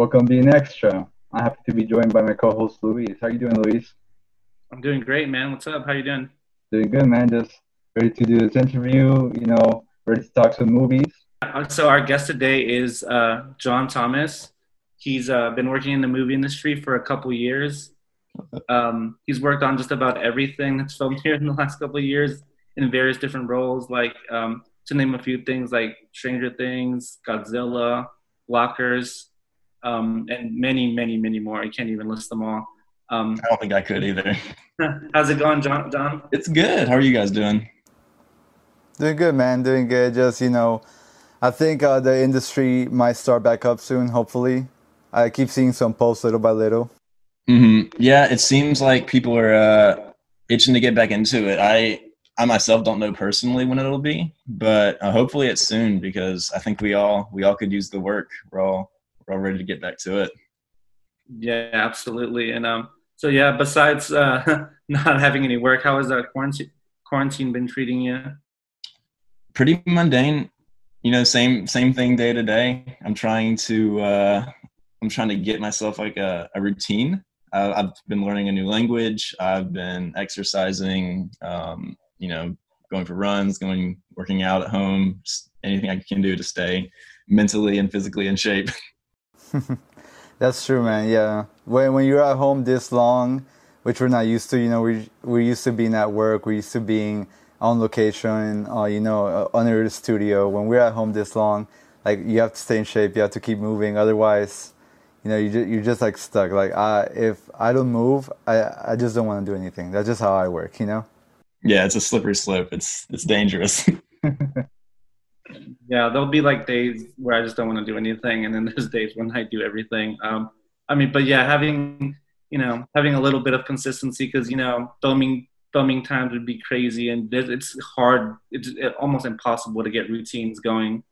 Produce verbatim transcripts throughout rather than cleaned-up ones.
Welcome to Being Extra. I'm happy to be joined by my co-host, Luis. How are you doing, Luis? I'm doing great, man. What's up? How you doing? Doing good, man. Just ready to do this interview, you know, ready to talk some movies. So our guest today is uh, John Thomas. He's uh, been working in the movie industry for a couple years. Um, he's worked on just about everything that's filmed here in the last couple of years in various different roles, like um, to name a few things like Stranger Things, Godzilla, Blockers, um, and many, many, many more. I can't even list them all. Um, I don't think I could either. How's it going, John? John? It's good. How are you guys doing? Doing good, man. Doing good. Just, you know, I think uh, the industry might start back up soon, hopefully. I keep seeing some posts little by little. Mm-hmm. Yeah, it seems like people are uh, itching to get back into it. I I myself don't know personally when it'll be, but uh, hopefully it's soon, because I think we all we all could use the work. We're all we're all ready to get back to it. Yeah, absolutely. And um, so yeah, besides uh, not having any work, how has that quarantine quarantine been treating you? Pretty mundane, you know. Same same thing day to day. I'm trying to uh, I'm trying to get myself like a, a routine. Uh, I've been learning a new language. I've been exercising. Um, you know, going for runs, going working out at home. Anything I can do to stay mentally and physically in shape. That's true, man. Yeah, when when you're at home this long, which we're not used to, you know, we we're used to being at work, we're used to being on location, uh, you know, uh, under the studio. When we're at home this long, like you have to stay in shape, you have to keep moving, otherwise, you know, you ju- you're just like stuck. Like I, if I don't move, I I just don't want to do anything. That's just how I work, you know. Yeah, it's a slippery slope. It's it's dangerous. Yeah, there'll be like days where I just don't want to do anything, and then there's days when I do everything. Um, I mean, but yeah, having you know having a little bit of consistency, because you know filming filming times would be crazy, and it's hard, it's almost impossible to get routines going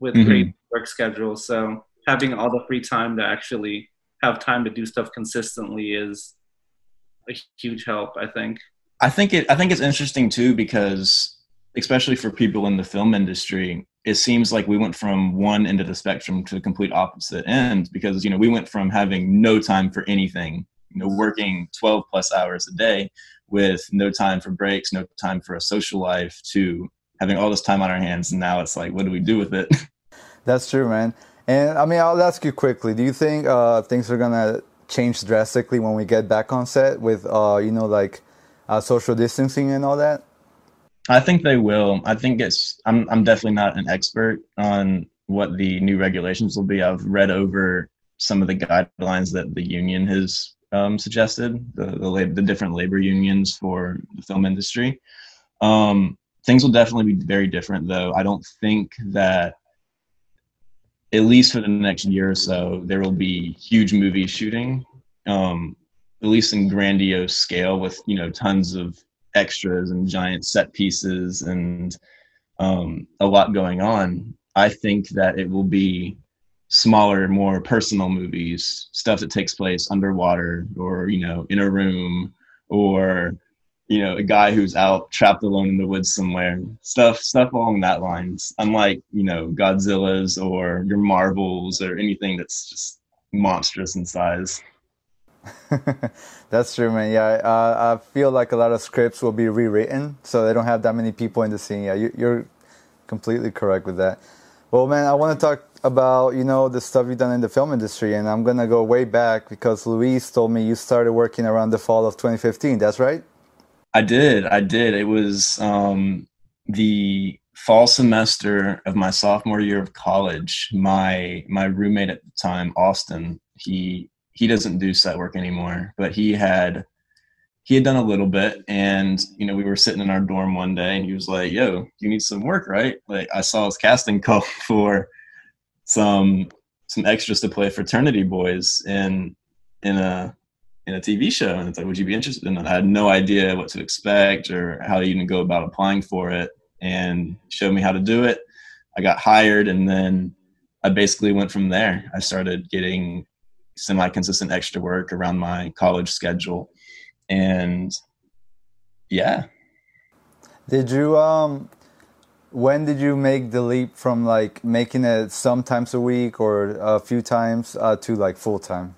with mm-hmm. great work schedules. So having all the free time to actually have time to do stuff consistently is a huge help, I think. I think it. I think it's interesting too, because especially for people in the film industry, it seems like we went from one end of the spectrum to the complete opposite end, because, you know, we went from having no time for anything, you know, working twelve plus hours a day with no time for breaks, no time for a social life, to having all this time on our hands. And now it's like, what do we do with it? That's true, man. And I mean, I'll ask you quickly, do you think uh, things are going to change drastically when we get back on set with, uh, you know, like uh, social distancing and all that? I think they will. I think it's, I'm I'm definitely not an expert on what the new regulations will be. I've read over some of the guidelines that the union has um, suggested, the the, lab, the different labor unions for the film industry. Um, things will definitely be very different, though. I don't think that, at least for the next year or so, there will be huge movie shooting, um, at least in grandiose scale with, you know, tons of extras and giant set pieces and um, a lot going on. I think that it will be smaller, more personal movies, stuff that takes place underwater or, you know, in a room, or, you know, a guy who's out trapped alone in the woods somewhere, stuff, stuff along that lines. Unlike, you know, Godzilla's or your Marvels or anything that's just monstrous in size. That's true, man. Yeah, uh, I feel like a lot of scripts will be rewritten, so they don't have that many people in the scene. Yeah, you, you're completely correct with that. Well, man, I want to talk about, you know, the stuff you've done in the film industry, and I'm going to go way back because Luis told me you started working around the fall of twenty fifteen. That's right? I did. I did. It was um, the fall semester of my sophomore year of college. My, my roommate at the time, Austin, he... He doesn't do set work anymore, but he had he had done a little bit, and you know, we were sitting in our dorm one day, and he was like, "Yo, you need some work, right?" Like, I saw his casting call for some some extras to play fraternity boys in in a in a T V show, and it's like, "Would you be interested in that?" I had no idea what to expect or how to even go about applying for it, and showed me how to do it. I got hired, and then I basically went from there. I started getting semi-consistent extra work around my college schedule, and yeah. Did you um When did you make the leap from like making it sometimes a week or a few times uh, to like full time?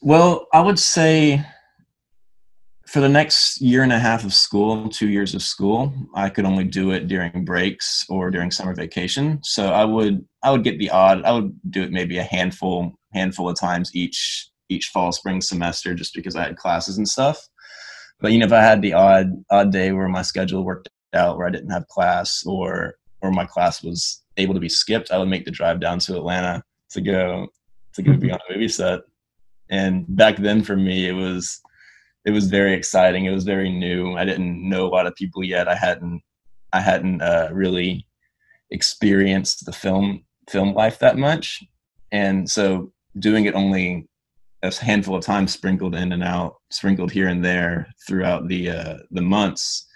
Well, I would say for the next year and a half of school, two years of school, I could only do it during breaks or during summer vacation. So I would, I would get the odd, I would do it maybe a handful, handful of times each, each fall, spring semester, just because I had classes and stuff. But, you know, if I had the odd, odd day where my schedule worked out, where I didn't have class or, or my class was able to be skipped, I would make the drive down to Atlanta to go, to go be on a movie set. And back then for me, it was, it was very exciting. It was very new. I didn't know a lot of people yet. I hadn't, I hadn't uh, really experienced the film, film life that much. And so doing it only a handful of times, sprinkled in and out, sprinkled here and there throughout the, uh, the months,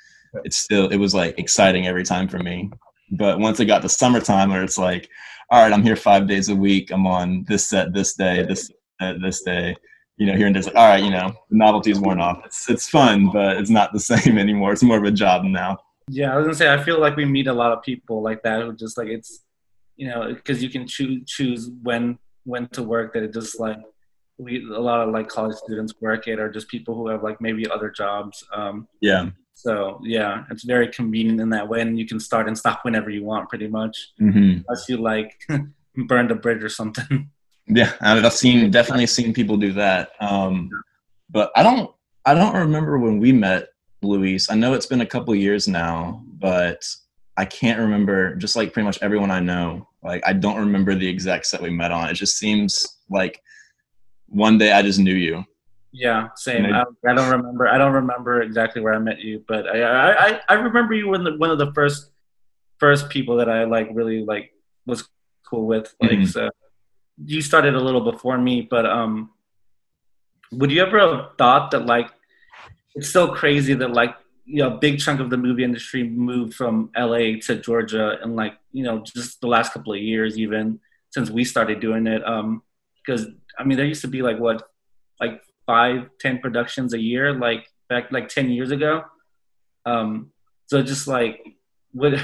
it's still, it was like exciting every time for me. But once it got to summertime where it's like, all right, I'm here five days a week. I'm on this set, this day, this, uh, this day, you know, here and there's like, all right, you know, the novelty's worn off. It's, it's fun, but it's not the same anymore. It's more of a job now. Yeah. I was gonna say, I feel like we meet a lot of people like that who just like, it's, you know, cause you can choose, choose when, when to work, that it just like, we, a lot of like college students work it, or just people who have like maybe other jobs. Um, yeah. So yeah, it's very convenient in that way, and you can start and stop whenever you want, pretty much, mm-hmm. unless you like burn the bridge or something. Yeah, I've seen definitely seen people do that. Um, but I don't, I don't remember when we met, Luis. I know it's been a couple of years now, but I can't remember. Just like pretty much everyone I know, like I don't remember the exact set we met on. It just seems like one day I just knew you. Yeah, same. I, I don't remember. I don't remember exactly where I met you, but I I, I remember you were the, one of the first first people that I like really like was cool with. Like, mm-hmm. so you started a little before me, but um, would you ever have thought that like it's so crazy that like you know a big chunk of the movie industry moved from L A to Georgia, and like you know just the last couple of years, even since we started doing it, um, because I mean there used to be like what like five, ten productions a year, like back like ten years ago. Um, so just like, would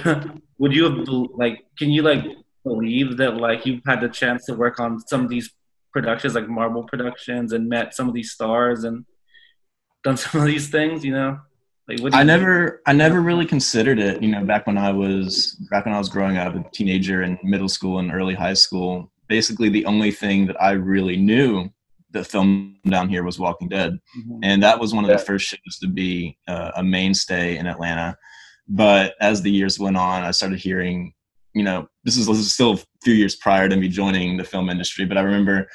would you have, like, can you like believe that like you've had the chance to work on some of these productions, like Marvel productions, and met some of these stars and done some of these things, you know? Like, what do you I never, I never really considered it, you know, back when I was, back when I was growing up, a teenager in middle school and early high school, basically the only thing that I really knew the film down here was Walking Dead. Mm-hmm. And that was one of yeah. the first shows to be uh, a mainstay in Atlanta. But as the years went on, I started hearing, you know, this is, this is still a few years prior to me joining the film industry. But I remember,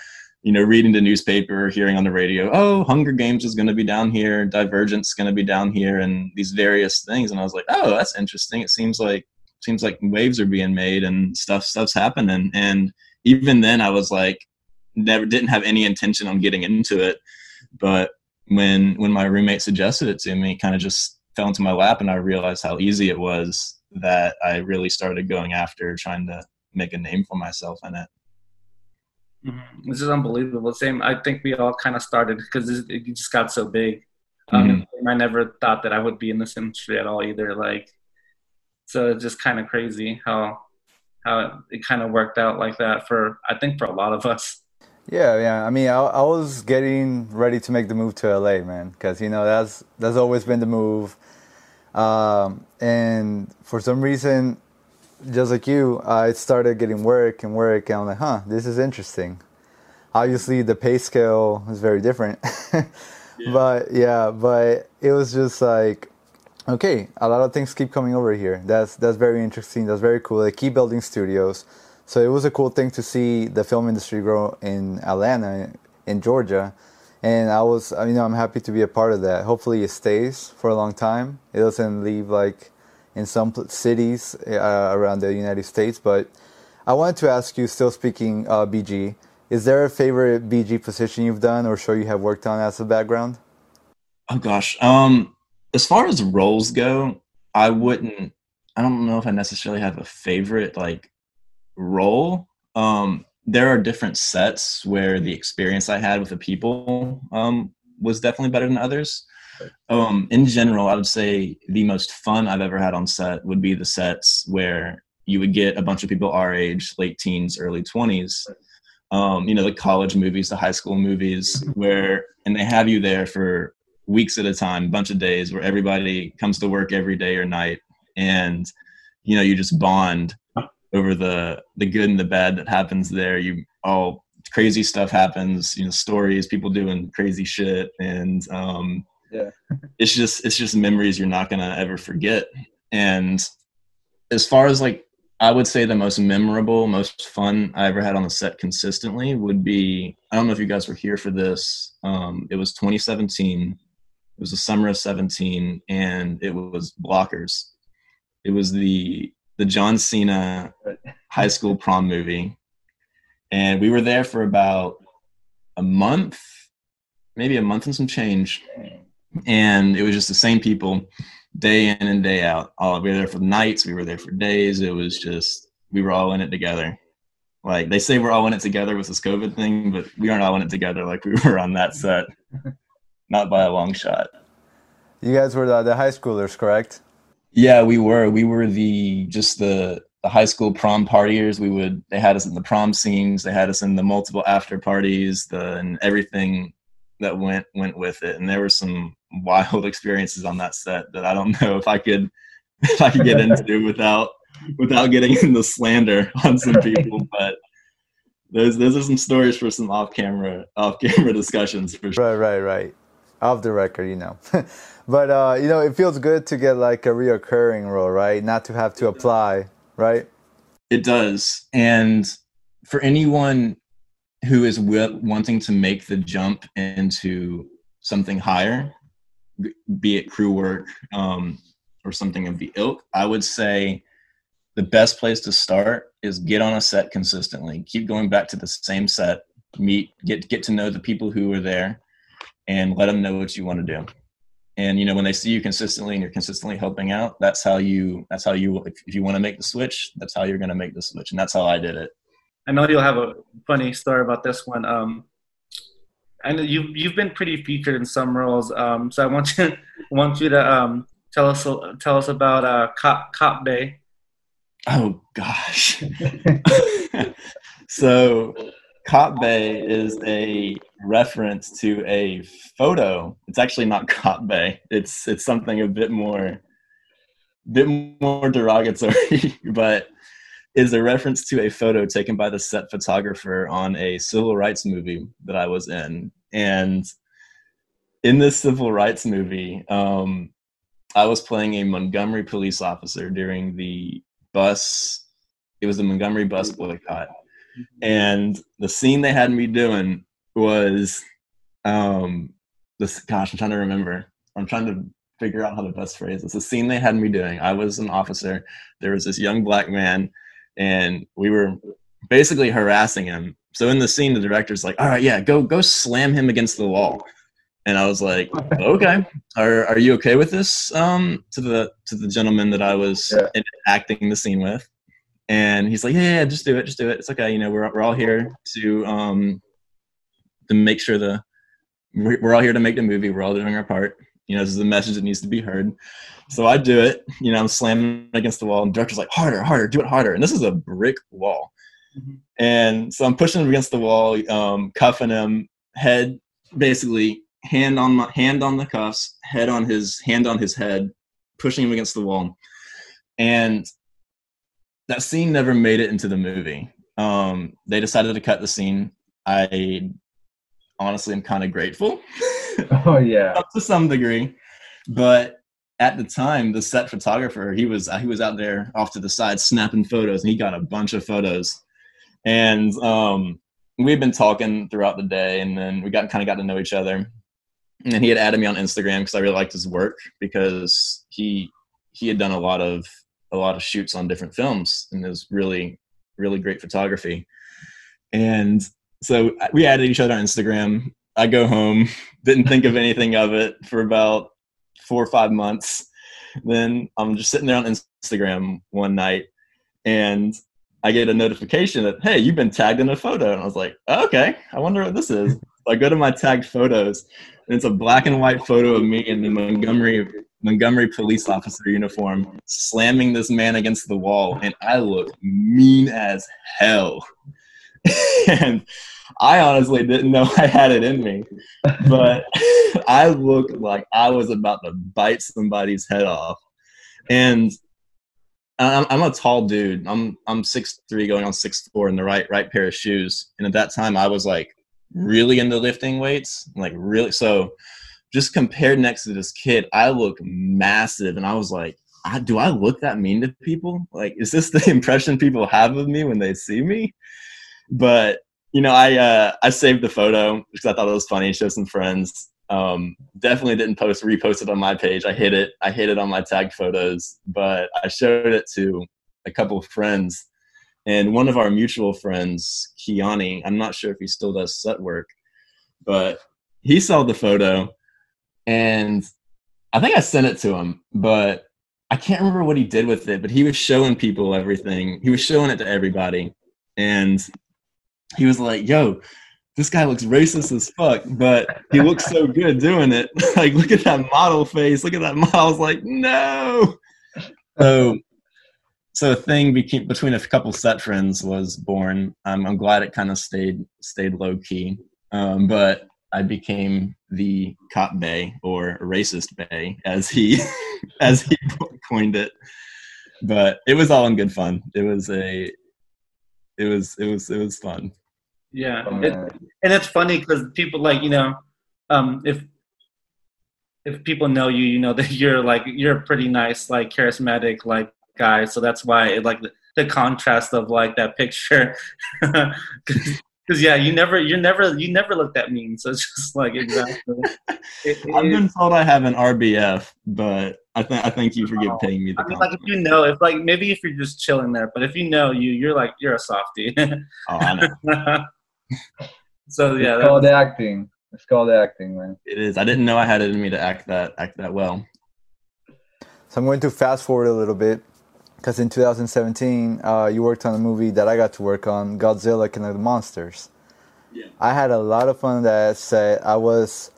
you know, reading the newspaper, hearing on the radio, oh, Hunger Games is going to be down here. Divergent's going to be down here, and these various things. And I was like, oh, that's interesting. It seems like, seems like waves are being made and stuff, stuff's happening. And even then I was like, never didn't have any intention on getting into it, but when when my roommate suggested it to me, it kind of just fell into my lap, and I realized how easy it was that I really started going after trying to make a name for myself in it. Mm-hmm. This is unbelievable. Same, I think we all kind of started because it just got so big. Um, mm-hmm. I never thought that I would be in this industry at all either. Like, so it's just kind of crazy how how it kind of worked out like that for I think for a lot of us. Yeah, yeah. I mean, I, I was getting ready to make the move to L A, man, because, you know, that's that's always been the move. Um, and for some reason, just like you, I started getting work and work, and I'm like, huh, this is interesting. Obviously, the pay scale is very different. yeah. But, yeah, but it was just like, okay, a lot of things keep coming over here. That's, that's very interesting. That's very cool. They keep building studios. So it was a cool thing to see the film industry grow in Atlanta, in Georgia. And I was, you know, I'm happy to be a part of that. Hopefully it stays for a long time. It doesn't leave like in some cities uh, around the United States. But I wanted to ask you, still speaking uh, B G, is there a favorite B G position you've done or show you have worked on as a background? Oh, gosh. Um, as far as roles go, I wouldn't, I don't know if I necessarily have a favorite, like, role. Um, there are different sets where the experience I had with the people um, was definitely better than others. Um, in general, I would say the most fun I've ever had on set would be the sets where you would get a bunch of people our age, late teens, early twenties, um, you know, the college movies, the high school movies, where, and they have you there for weeks at a time, bunch of days, where everybody comes to work every day or night. And, you know, you just bond over the, the good and the bad that happens there. You all crazy stuff happens, you know, stories, people doing crazy shit. And, um, yeah, it's just, it's just memories you're not going to ever forget. And as far as like, I would say the most memorable, most fun I ever had on the set consistently would be, I don't know if you guys were here for this. Um, it was twenty seventeen. It was the summer of seventeen, and it was Blockers. It was the, the John Cena high school prom movie. And we were there for about a month, maybe a month and some change. And it was just the same people day in and day out. All we were there for nights. We were there for days. It was just, we were all in it together. Like, they say we're all in it together with this COVID thing, but we aren't all in it together like we were on that set. Not by a long shot. You guys were the, the high schoolers, correct? Yeah, we were. We were the, just the, the high school prom partiers. We would, they had us in the prom scenes. They had us in the multiple after parties, the, and everything that went, went with it. And there were some wild experiences on that set that I don't know if I could, if I could get into without, without getting into slander on some people, but those, those are some stories for some off camera, off camera discussions for sure. Right, right, right. Off the record, you know. But, uh, you know, it feels good to get like a reoccurring role, right? Not to have to apply, right? It does. And for anyone who is w- wanting to make the jump into something higher, be it crew work um, or something of the ilk, I would say the best place to start is get on a set consistently. Keep going back to the same set, meet, get get to know the people who are there, and let them know what you want to do. And, you know, when they see you consistently and you're consistently helping out, that's how you, that's how you, if, if you want to make the switch, that's how you're going to make the switch. And that's how I did it. I know you'll have a funny story about this one. Um, I know you've, you've been pretty featured in some roles. Um, so I want you, want you to um, tell us, tell us about uh, Cop, Cop Day. Oh gosh. So Cop Bay is a reference to a photo. It's actually not Cop Bay. It's it's something a bit more, bit more derogatory, but is a reference to a photo taken by the set photographer on a civil rights movie that I was in. And in this civil rights movie, um, I was playing a Montgomery police officer during the bus. It was the Montgomery bus boycott. And the scene they had me doing was, um, this, gosh, I'm trying to remember. I'm trying to figure out how to best phrase this. The scene they had me doing, I was an officer. There was this young black man, and we were basically harassing him. So in the scene, the director's like, all right, yeah, go go slam him against the wall. And I was like, okay, are are you okay with this? Um, to the to the gentleman that I was yeah. acting the scene with. And he's like, yeah, yeah, just do it. Just do it. It's okay. You know, we're we're all here to, um, to make sure the, we're all here to make the movie. We're all doing our part. You know, this is the message that needs to be heard. So I do it, you know, I'm slamming against the wall, and the director's like, harder, harder, do it harder. And this is a brick wall. Mm-hmm. And so I'm pushing him against the wall, um, cuffing him, head, basically hand on my hand on the cuffs, head on his hand on his head, pushing him against the wall. And that scene never made it into the movie. Um, they decided to cut the scene. I honestly am kind of grateful. Oh, yeah. Up to some degree. But at the time, the set photographer, he was he was out there off to the side snapping photos, and he got a bunch of photos. And um, we've been talking throughout the day, and then we got kind of got to know each other. And he had added me on Instagram because I really liked his work, because he he had done a lot of a lot of shoots on different films, and it was really, really great photography. And so we added each other on Instagram. I go home, didn't think of anything of it for about four or five months. Then I'm just sitting there on Instagram one night, and I get a notification that, hey, you've been tagged in a photo. And I was like, oh, okay, I wonder what this is. So I go to my tagged photos, And it's a black and white photo of me in the Montgomery Montgomery police officer uniform slamming this man against the wall, and I look mean as hell. And I honestly didn't know I had it in me, but I looked like I was about to bite somebody's head off. And I'm, I'm a tall dude. I'm I'm six three going on six four in the right right pair of shoes. And at that time, I was like really into lifting weights, like really. So just compared next to this kid, I look massive. And I was like, I, do I look that mean to people? Like, is this the impression people have of me when they see me? But, you know, I uh, I saved the photo because I thought it was funny. Show some friends. Um, definitely didn't post, repost it on my page. I hid it. I hid it on my tagged photos. But I showed it to a couple of friends. And one of our mutual friends, Kiani, I'm not sure if he still does set work, but he saw the photo. And I think I sent it to him. But I can't remember what he did with it. But he was showing people everything. He was showing it to everybody. And he was like, yo, this guy looks racist as fuck, but he looks so good doing it. Like, look at that model face. Look at that model. I was like, no. So, so a thing became, between a couple set friends was born. Um, I'm glad it kind of stayed stayed low key. Um, but I became the cop bae, or racist bae, as he as he coined it. But it was all in good fun. It was a It was, it was, it was fun. Yeah. It, and it's funny because people like, you know, um, if, if people know you, you know, that you're like, you're a pretty nice, like charismatic, like guy. So that's why it like the, the contrast of like that picture. Cause, Cause yeah, you never, you never, you never look that mean. So it's just like, exactly. it, it, I've been told I have an R B F, but I think, I thank you for oh, paying me the I mean, like if you know, if like, maybe if you're just chilling there, but if you know you, you're like, you're a softie. Oh, I know. So yeah. It's called acting. It's called acting, man. It is. I didn't know I had it in me to act that, act that well. So I'm going to fast forward a little bit. Because in two thousand seventeen, uh, you worked on a movie that I got to work on, Godzilla King of the Monsters. Yeah. I had a lot of fun on that set. I was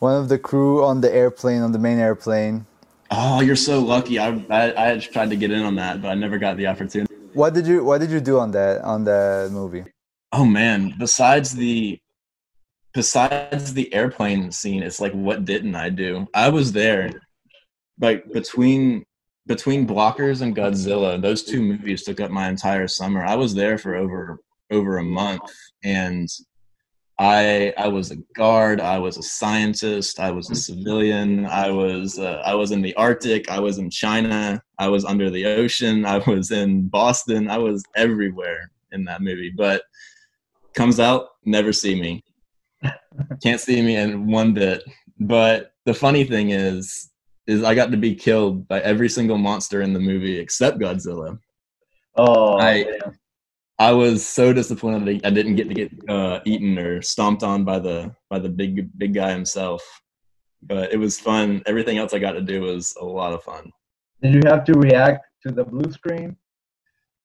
one of the crew on the airplane, on the main airplane. Oh, you're so lucky! I I, I had tried to get in on that, but I never got the opportunity. What did you What did you do on that on that movie? Oh man! Besides the besides the airplane scene, it's like, what didn't I do? I was there, like between. Between Blockers and Godzilla, those two movies took up my entire summer. I was there for over over a month, and I I was a guard, I was a scientist, I was a civilian, I was uh, I was in the Arctic, I was in China, I was under the ocean, I was in Boston, I was everywhere in that movie. But comes out, never see me, can't see me in one bit. But the funny thing is. is I got to be killed by every single monster in the movie except Godzilla. Oh, I, man. I was so disappointed I didn't get to get uh, eaten or stomped on by the by the big big guy himself. But it was fun. Everything else I got to do was a lot of fun. Did you have to react to the blue screen?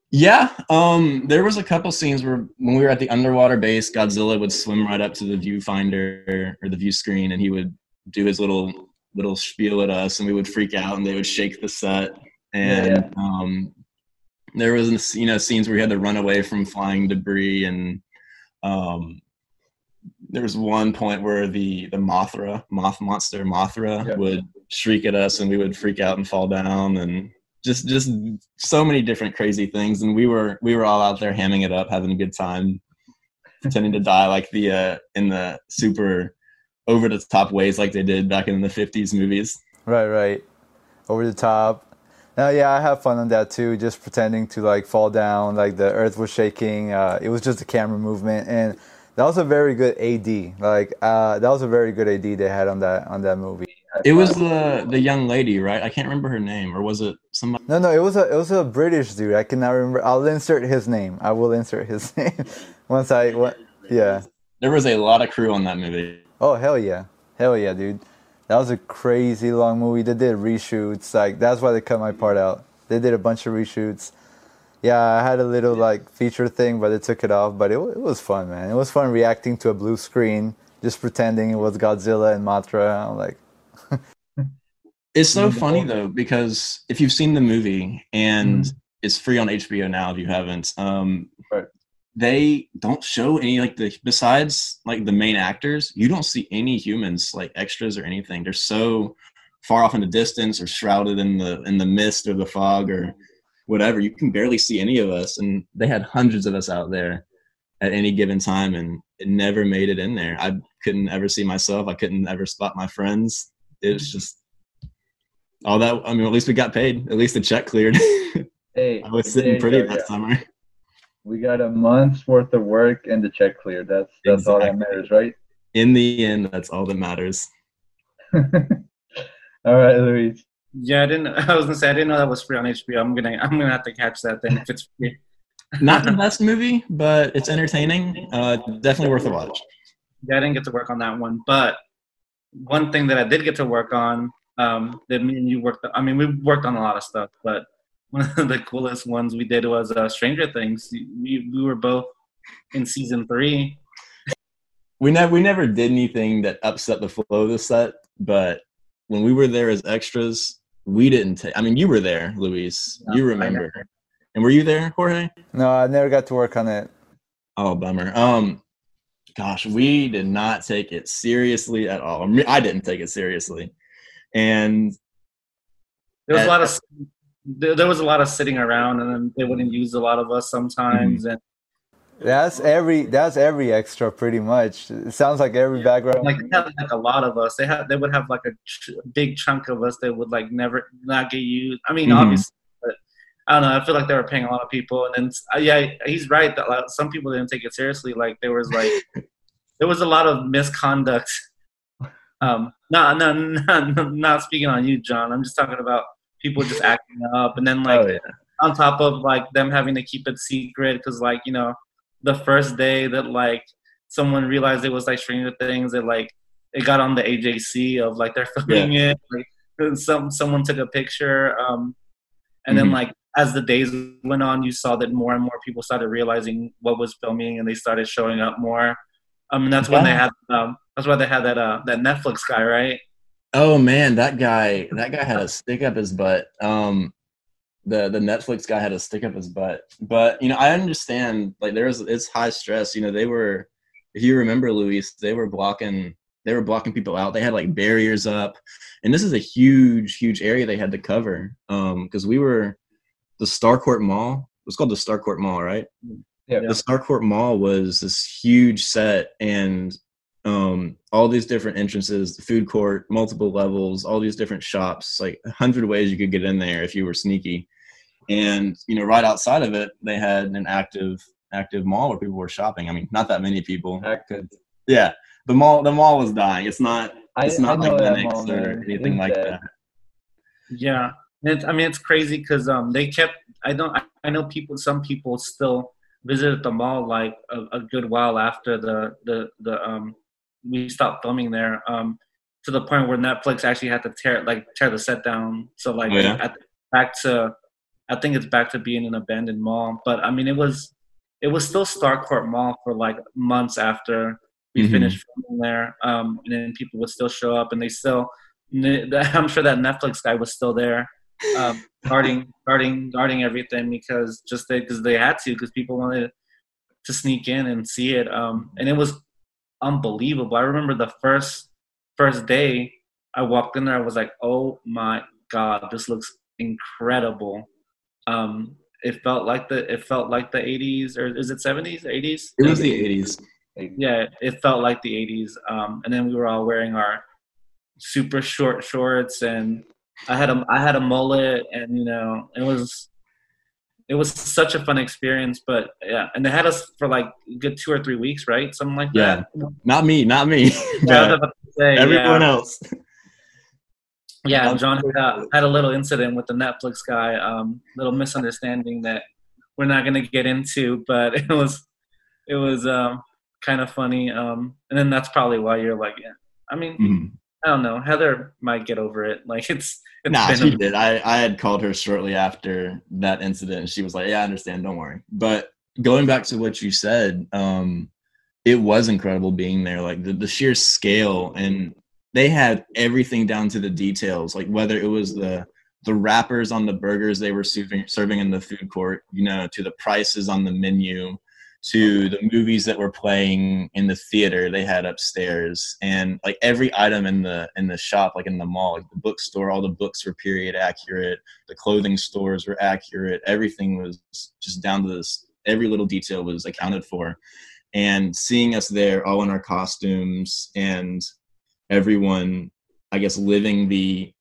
Yeah, um, there was a couple scenes where when we were at the underwater base, Godzilla would swim right up to the viewfinder or the view screen, and he would do his little. little spiel at us, and we would freak out, and they would shake the set. And yeah, yeah. Um, there was, you know, scenes where we had to run away from flying debris, and um, there was one point where the the Mothra, moth monster Mothra, yeah. would shriek at us, and we would freak out and fall down, and just just so many different crazy things. And we were we were all out there hamming it up, having a good time, pretending to die like the uh, in the super. Over the top ways like they did back in the fifties movies. Right, right. Over the top. Now, yeah, I have fun on that too. Just pretending to like fall down, like the earth was shaking. Uh, it was just a camera movement, and that was a very good A D. Like uh, that was a very good A D they had on that on that movie. It was the the young lady, right? I can't remember her name, or was it somebody? No, no, it was a it was a British dude. I cannot remember. I'll insert his name. I will insert his name once I. What, yeah. There was a lot of crew on that movie. Oh, hell yeah. Hell yeah, dude. That was a crazy long movie. They did reshoots. Like, that's why they cut my part out. They did a bunch of reshoots. Yeah, I had a little, like, feature thing, but they took it off. But it, it was fun, man. It was fun reacting to a blue screen just pretending it was Godzilla and Mothra. I'm like, it's so funny though, because if you've seen the movie, and mm-hmm. it's free on H B O now if you haven't, um, right. they don't show any, like, the besides like the main actors, you don't see any humans, like extras or anything. They're so far off in the distance or shrouded in the in the mist or the fog or whatever. You can barely see any of us, and they had hundreds of us out there at any given time, and it never made it in there. I couldn't ever see myself. I couldn't ever spot my friends. It was just all that. I mean, at least we got paid. At least the check cleared. Hey, I was sitting pretty that yeah. summer. We got a month's worth of work and the check cleared. That's that's exactly. all that matters, right? In the end, that's all that matters. All right, Luis. Yeah, I didn't. I was gonna say I didn't know that was free on H B O. I'm gonna I'm gonna have to catch that then if it's free. Not the best movie, but it's entertaining. Uh, definitely worth a watch. Yeah, I didn't get to work on that one, but one thing that I did get to work on, um, that me and you worked on, I mean, we worked on a lot of stuff, but one of the coolest ones we did was uh, Stranger Things. We we were both in season three. We never we never did anything that upset the flow of the set, but when we were there as extras, we didn't take. I mean, you were there, Luis. No, you remember. And were you there, Jorge? No, I never got to work on it. Oh, bummer. Um, gosh, we did not take it seriously at all. I mean, I didn't take it seriously, and there was at, a lot of there was a lot of sitting around, and then they wouldn't use a lot of us sometimes. Mm-hmm. And that's every that's every extra pretty much. It sounds like every background. Like they had like a lot of us. They had they would have like a ch- big chunk of us that would like never not get used. I mean, mm-hmm. obviously. I don't know. I feel like they were paying a lot of people, and then yeah, he's right that like, some people didn't take it seriously. Like there was like there was a lot of misconduct. Um, no, no, no, not speaking on you, John. I'm just talking about people just acting up, and then like oh, yeah. on top of like them having to keep it secret because like you know the first day that like someone realized it was like Stranger Things, it like it got on the A J C of like they're filming yeah. it. Like some someone took a picture, um, and mm-hmm. then like. As the days went on, you saw that more and more people started realizing what was filming, and they started showing up more. I mean, that's yeah. when they had um, that's why they had that uh, that Netflix guy, right? Oh man, that guy that guy had a stick up his butt. Um, the the Netflix guy had a stick up his butt. But you know, I understand like there is it's high stress. You know, they were if you remember, Luis, they were blocking they were blocking people out. They had like barriers up, and this is a huge huge area they had to cover because um, we were. The Starcourt Mall, it was called the Starcourt Mall, right? Yeah. The Starcourt Mall was this huge set, and um, all these different entrances, the food court, multiple levels, all these different shops, like a hundred ways you could get in there if you were sneaky. And, you know, right outside of it, they had an active active mall where people were shopping. I mean, not that many people. Active. Yeah. The mall the mall was dying. It's not it's I, not I like the Knicks mall, or anything like dead. that. Yeah. It's, I mean, it's crazy because um, they kept. I don't. I know people. Some people still visited the mall like a, a good while after the the the um we stopped filming there. Um, to the point where Netflix actually had to tear like tear the set down. So like oh, yeah. at, back to, I think it's back to being an abandoned mall. But I mean, it was it was still Starcourt Mall for like months after we mm-hmm. finished filming there. Um, and then people would still show up, and they still. I'm sure that Netflix guy was still there. um guarding guarding guarding everything because just because they, they had to because people wanted to sneak in and see it um and it was unbelievable. I remember the first first day I walked in there, I was like, oh my god, this looks incredible. um it felt like the it felt like the eighties, or is it seventies eighties? It was the eighties. Yeah, it felt like the eighties. um and then we were all wearing our super short shorts, and I had a I had a mullet, and you know it was it was such a fun experience. But yeah, and they had us for like a good two or three weeks, right? Something like yeah. that. Not me, not me. Yeah, say, everyone yeah. else. Yeah, John had a, had a little incident with the Netflix guy, um, little misunderstanding that we're not going to get into, but it was it was um, kind of funny. Um, and then that's probably why you're like, yeah. I mean. Mm. I don't know. Heather might get over it. Like it's, it's nah, she a- did. I, I had called her shortly after that incident, and she was like, "Yeah, I understand. Don't worry." But going back to what you said, um, it was incredible being there. Like the, the sheer scale, and they had everything down to the details. Like whether it was the the wrappers on the burgers they were serving, serving in the food court, you know, to the prices on the menu, to the movies that were playing in the theater they had upstairs, and like every item in the in the shop, like in the mall, like the bookstore, all the books were period accurate, the clothing stores were accurate, everything was just down to this, every little detail was accounted for. And seeing us there all in our costumes and everyone, I guess, living the,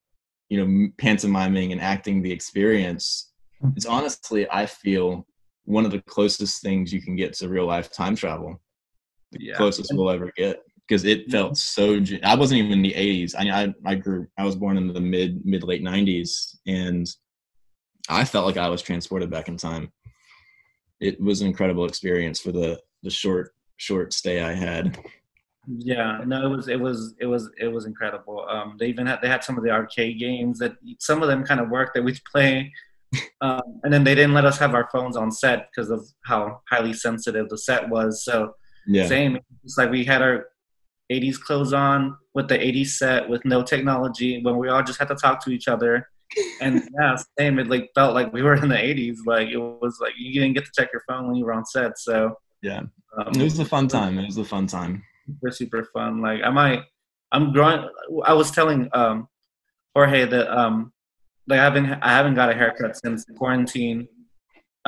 you know, pantomiming and acting the experience, it's honestly, I feel, one of the closest things you can get to real life time travel, the yeah. closest we'll ever get, because it felt so. I wasn't even in the eighties. I mean, I I grew. I was born in the mid mid late nineties, and I felt like I was transported back in time. It was an incredible experience for the the short short stay I had. Yeah, no, it was it was it was it was incredible. Um, they even had they had some of the arcade games that some of them kind of worked that we'd play. Um, and then they didn't let us have our phones on set because of how highly sensitive the set was. So yeah. same, it's like we had our eighties clothes on with the eighties set with no technology, when we all just had to talk to each other. And yeah, same. It like felt like we were in the eighties. Like it was like you didn't get to check your phone when you were on set. So yeah, um, it was a fun time. It was a fun time. Super super fun. Like I might, I'm growing. I was telling um, Jorge that. Um, Like I haven't, I haven't got a haircut since quarantine.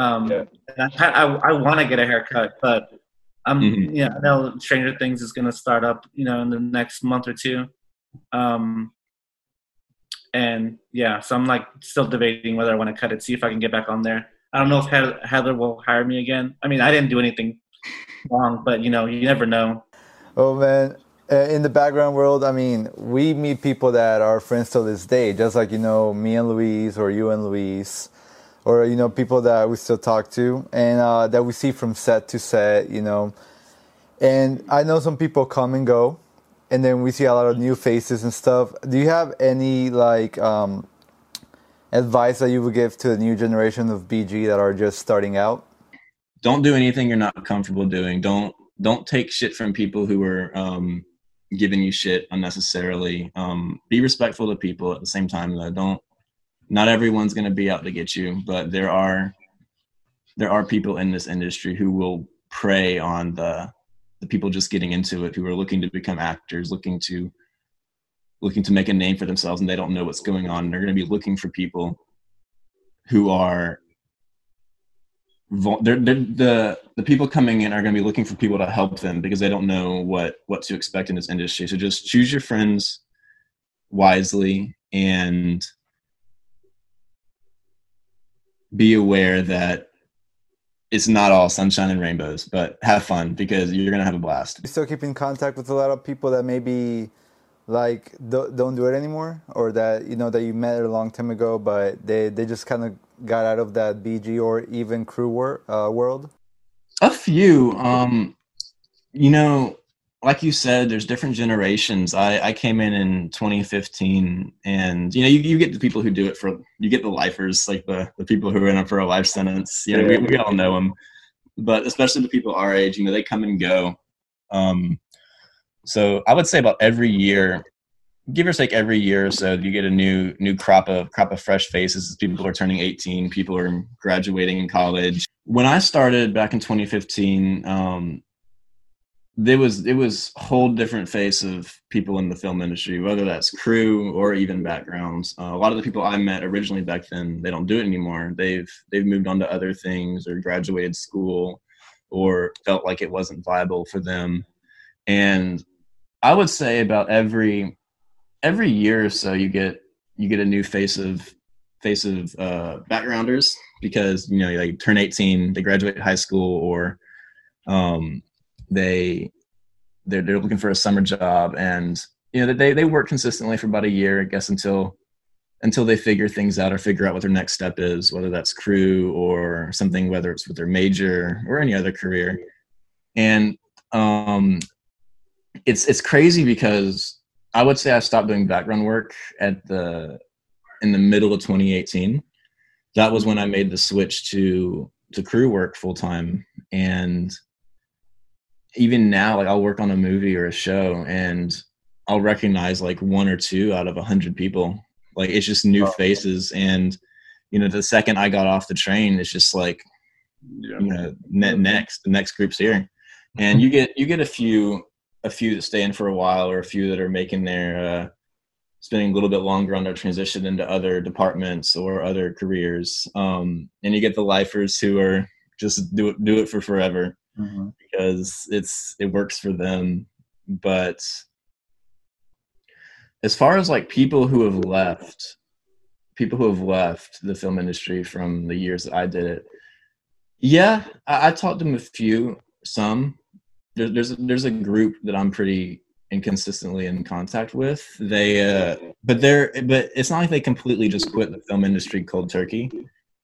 Um, yeah. and I, I, I want to get a haircut, but I'm, mm-hmm. yeah, I know Stranger Things is gonna start up, you know, in the next month or two. Um, and yeah, so I'm like still debating whether I want to cut it, see if I can get back on there. I don't know if Heather, Heather will hire me again. I mean, I didn't do anything wrong, but you know, you never know. Oh man. In the background world, I mean, we meet people that are friends till this day, just like, you know, me and Luis, or you and Luis, or, you know, people that we still talk to and uh, that we see from set to set, you know. And I know some people come and go, and then we see a lot of new faces and stuff. Do you have any, like, um, advice that you would give to the new generation of B G that are just starting out? Don't do anything you're not comfortable doing. Don't don't take shit from people who are... Um... giving you shit unnecessarily. Um, be respectful to people at the same time though. Don't, not everyone's going to be out to get you, but there are, there are people in this industry who will prey on the, the people just getting into it, who are looking to become actors, looking to, looking to make a name for themselves, and they don't know what's going on. They're going to be looking for people who are, They're, they're, the the people coming in are going to be looking for people to help them because they don't know what, what to expect in this industry. So just choose your friends wisely and be aware that it's not all sunshine and rainbows, but have fun because you're going to have a blast. You still keep in contact with a lot of people that maybe like don't, don't do it anymore, or that you know that you met a long time ago, but they, they just kind of got out of that B G or even crew wor- uh, world? A few. Um, you know, like you said, there's different generations. I, I came in in twenty fifteen, and, you know, you, you get the people who do it for, you get the lifers, like the, the people who are in it for a life sentence. You know, we, we all know them. But especially the people our age, you know, they come and go. Um, so I would say about every year, give or take every year or so, you get a new new crop of crop of fresh faces. People are turning eighteen. People are graduating in college. When I started back in twenty fifteen, um, there was it was a whole different face of people in the film industry, whether that's crew or even backgrounds. Uh, a lot of the people I met originally back then, they don't do it anymore. They've they've moved on to other things or graduated school or felt like it wasn't viable for them. And I would say about every Every year or so, you get you get a new face of face of uh, backgrounders because you know they turn eighteen, they graduate high school, or um, they they're, they're looking for a summer job, and you know they they work consistently for about a year, I guess, until until they figure things out or figure out what their next step is, whether that's crew or something, whether it's with their major or any other career, and um, it's it's crazy because. I would say I stopped doing background work at the in the middle of twenty eighteen. That was when I made the switch to to crew work full time, and even now, like I'll work on a movie or a show and I'll recognize like one or two out of a hundred people. Like it's just new oh. faces. And, you know, the second I got off the train, it's just like, yeah. you know, net next, the next group's here. And you get, you get a few, a few that stay in for a while or a few that are making their, uh, spending a little bit longer on their transition into other departments or other careers. Um, and you get the lifers who are just do it, do it for forever mm-hmm. because it's, it works for them. But as far as like people who have left, people who have left the film industry from the years that I did it. Yeah. I, I taught them a few, some there, there's, there's a group that I'm pretty and consistently in contact with. They uh but they're but it's not like they completely just quit the film industry cold turkey.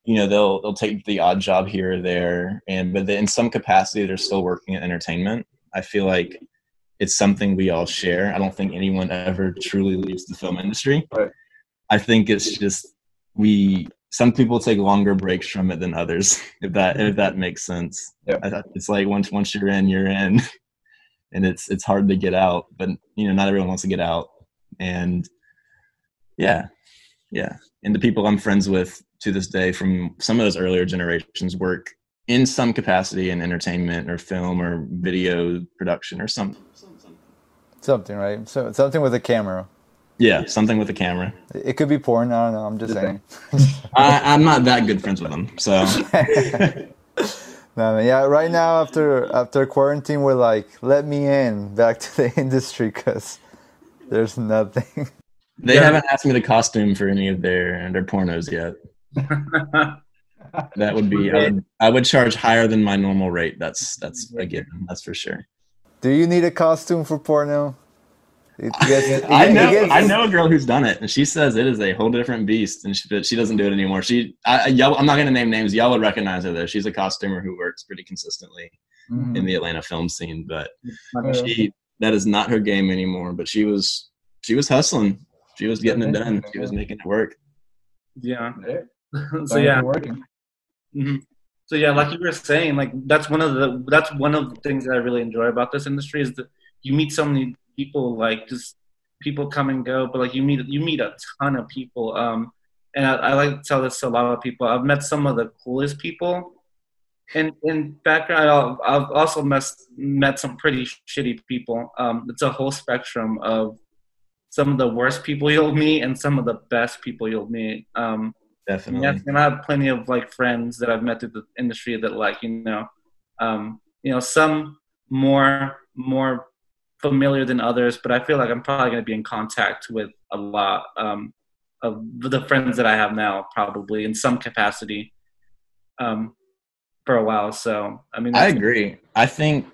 You know, they'll they'll take the odd job here or there, and but in some capacity they're still working in entertainment. I feel like it's something we all share. I don't think anyone ever truly leaves the film industry. Right. I think it's just we some people take longer breaks from it than others, if that if that makes sense. Yep. I, it's like once once you're in, you're in. And it's it's hard to get out, but you know, not everyone wants to get out. And yeah, yeah. And the people I'm friends with to this day from some of those earlier generations work in some capacity in entertainment or film or video production or something. Something, right? So something with a camera. Yeah, something with a camera. It could be porn. I don't know. I'm just saying. I, I'm not that good friends with them, so. No, yeah, right now after after quarantine, we're like, let me in back to the industry because there's nothing. They yeah. haven't asked me the costume for any of their their pornos yet. That would be I would, I would charge higher than my normal rate. That's that's a given. That's for sure. Do you need a costume for porno? It gets, it, I know. It gets, I know a girl who's done it, and she says it is a whole different beast. And she, but she doesn't do it anymore. She, I, y'all, I'm not going to name names. Y'all would recognize her though. She's a costumer who works pretty consistently mm-hmm. in the Atlanta film scene. But she, that is not her game anymore. But she was, she was hustling. She was getting it done. She was making it work. Yeah. So yeah. Mm-hmm. So yeah, like you were saying, like that's one of the that's one of the things that I really enjoy about this industry is that you meet so many. People like just people come and go, but like you meet you meet a ton of people. Um, and I, I like to tell this to a lot of people. I've met some of the coolest people, and in background, I'll, I've also met met some pretty shitty people. Um, it's a whole spectrum of some of the worst people you'll meet and some of the best people you'll meet. Um, Definitely. And, and I have plenty of like friends that I've met through the industry that like you know, um, you know, some more more. familiar than others, but I feel like I'm probably going to be in contact with a lot um, of the friends that I have now, probably in some capacity um, for a while. So, I mean, I agree. I think,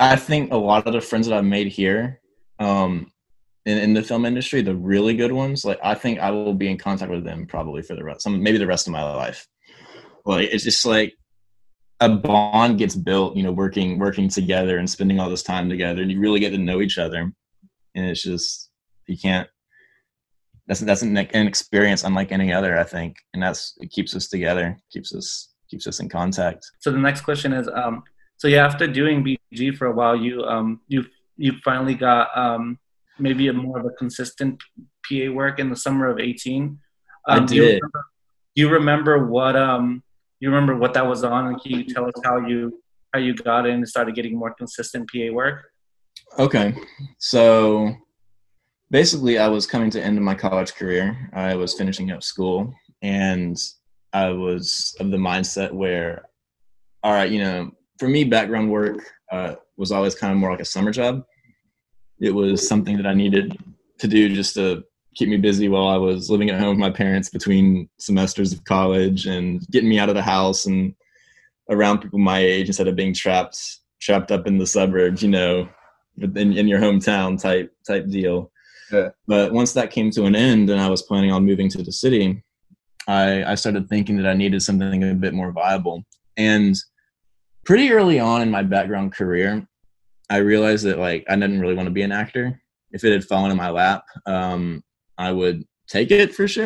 I think a lot of the friends that I've made here um, in, in the film industry, the really good ones, like I think I will be in contact with them probably for the rest, some, maybe the rest of my life. Like, it's just like, a bond gets built, you know, working, working together and spending all this time together, and you really get to know each other. And it's just, you can't, that's, that's an, an experience unlike any other, I think. And that's, it keeps us together, keeps us, keeps us in contact. So the next question is, um, so yeah, after doing B G for a while, you, um, you, you finally got, um, maybe a more of a consistent P A work in the summer of eighteen. Um, I did. Do you remember, do you remember what, um, you remember what that was on, and can you tell us how you how you got in and started getting more consistent P A work? Okay, so basically, I was coming to the end of my college career. I was finishing up school, and I was of the mindset where, all right, you know, for me, background work uh, was always kind of more like a summer job. It was something that I needed to do just to keep me busy while I was living at home with my parents between semesters of college and getting me out of the house and around people my age instead of being trapped, trapped up in the suburbs, you know, in, in your hometown type, type deal. Yeah. But once that came to an end and I was planning on moving to the city, I, I started thinking that I needed something a bit more viable. And pretty early on in my background career, I realized that like, I didn't really want to be an actor. If it had fallen in my lap, um, I would take it for sure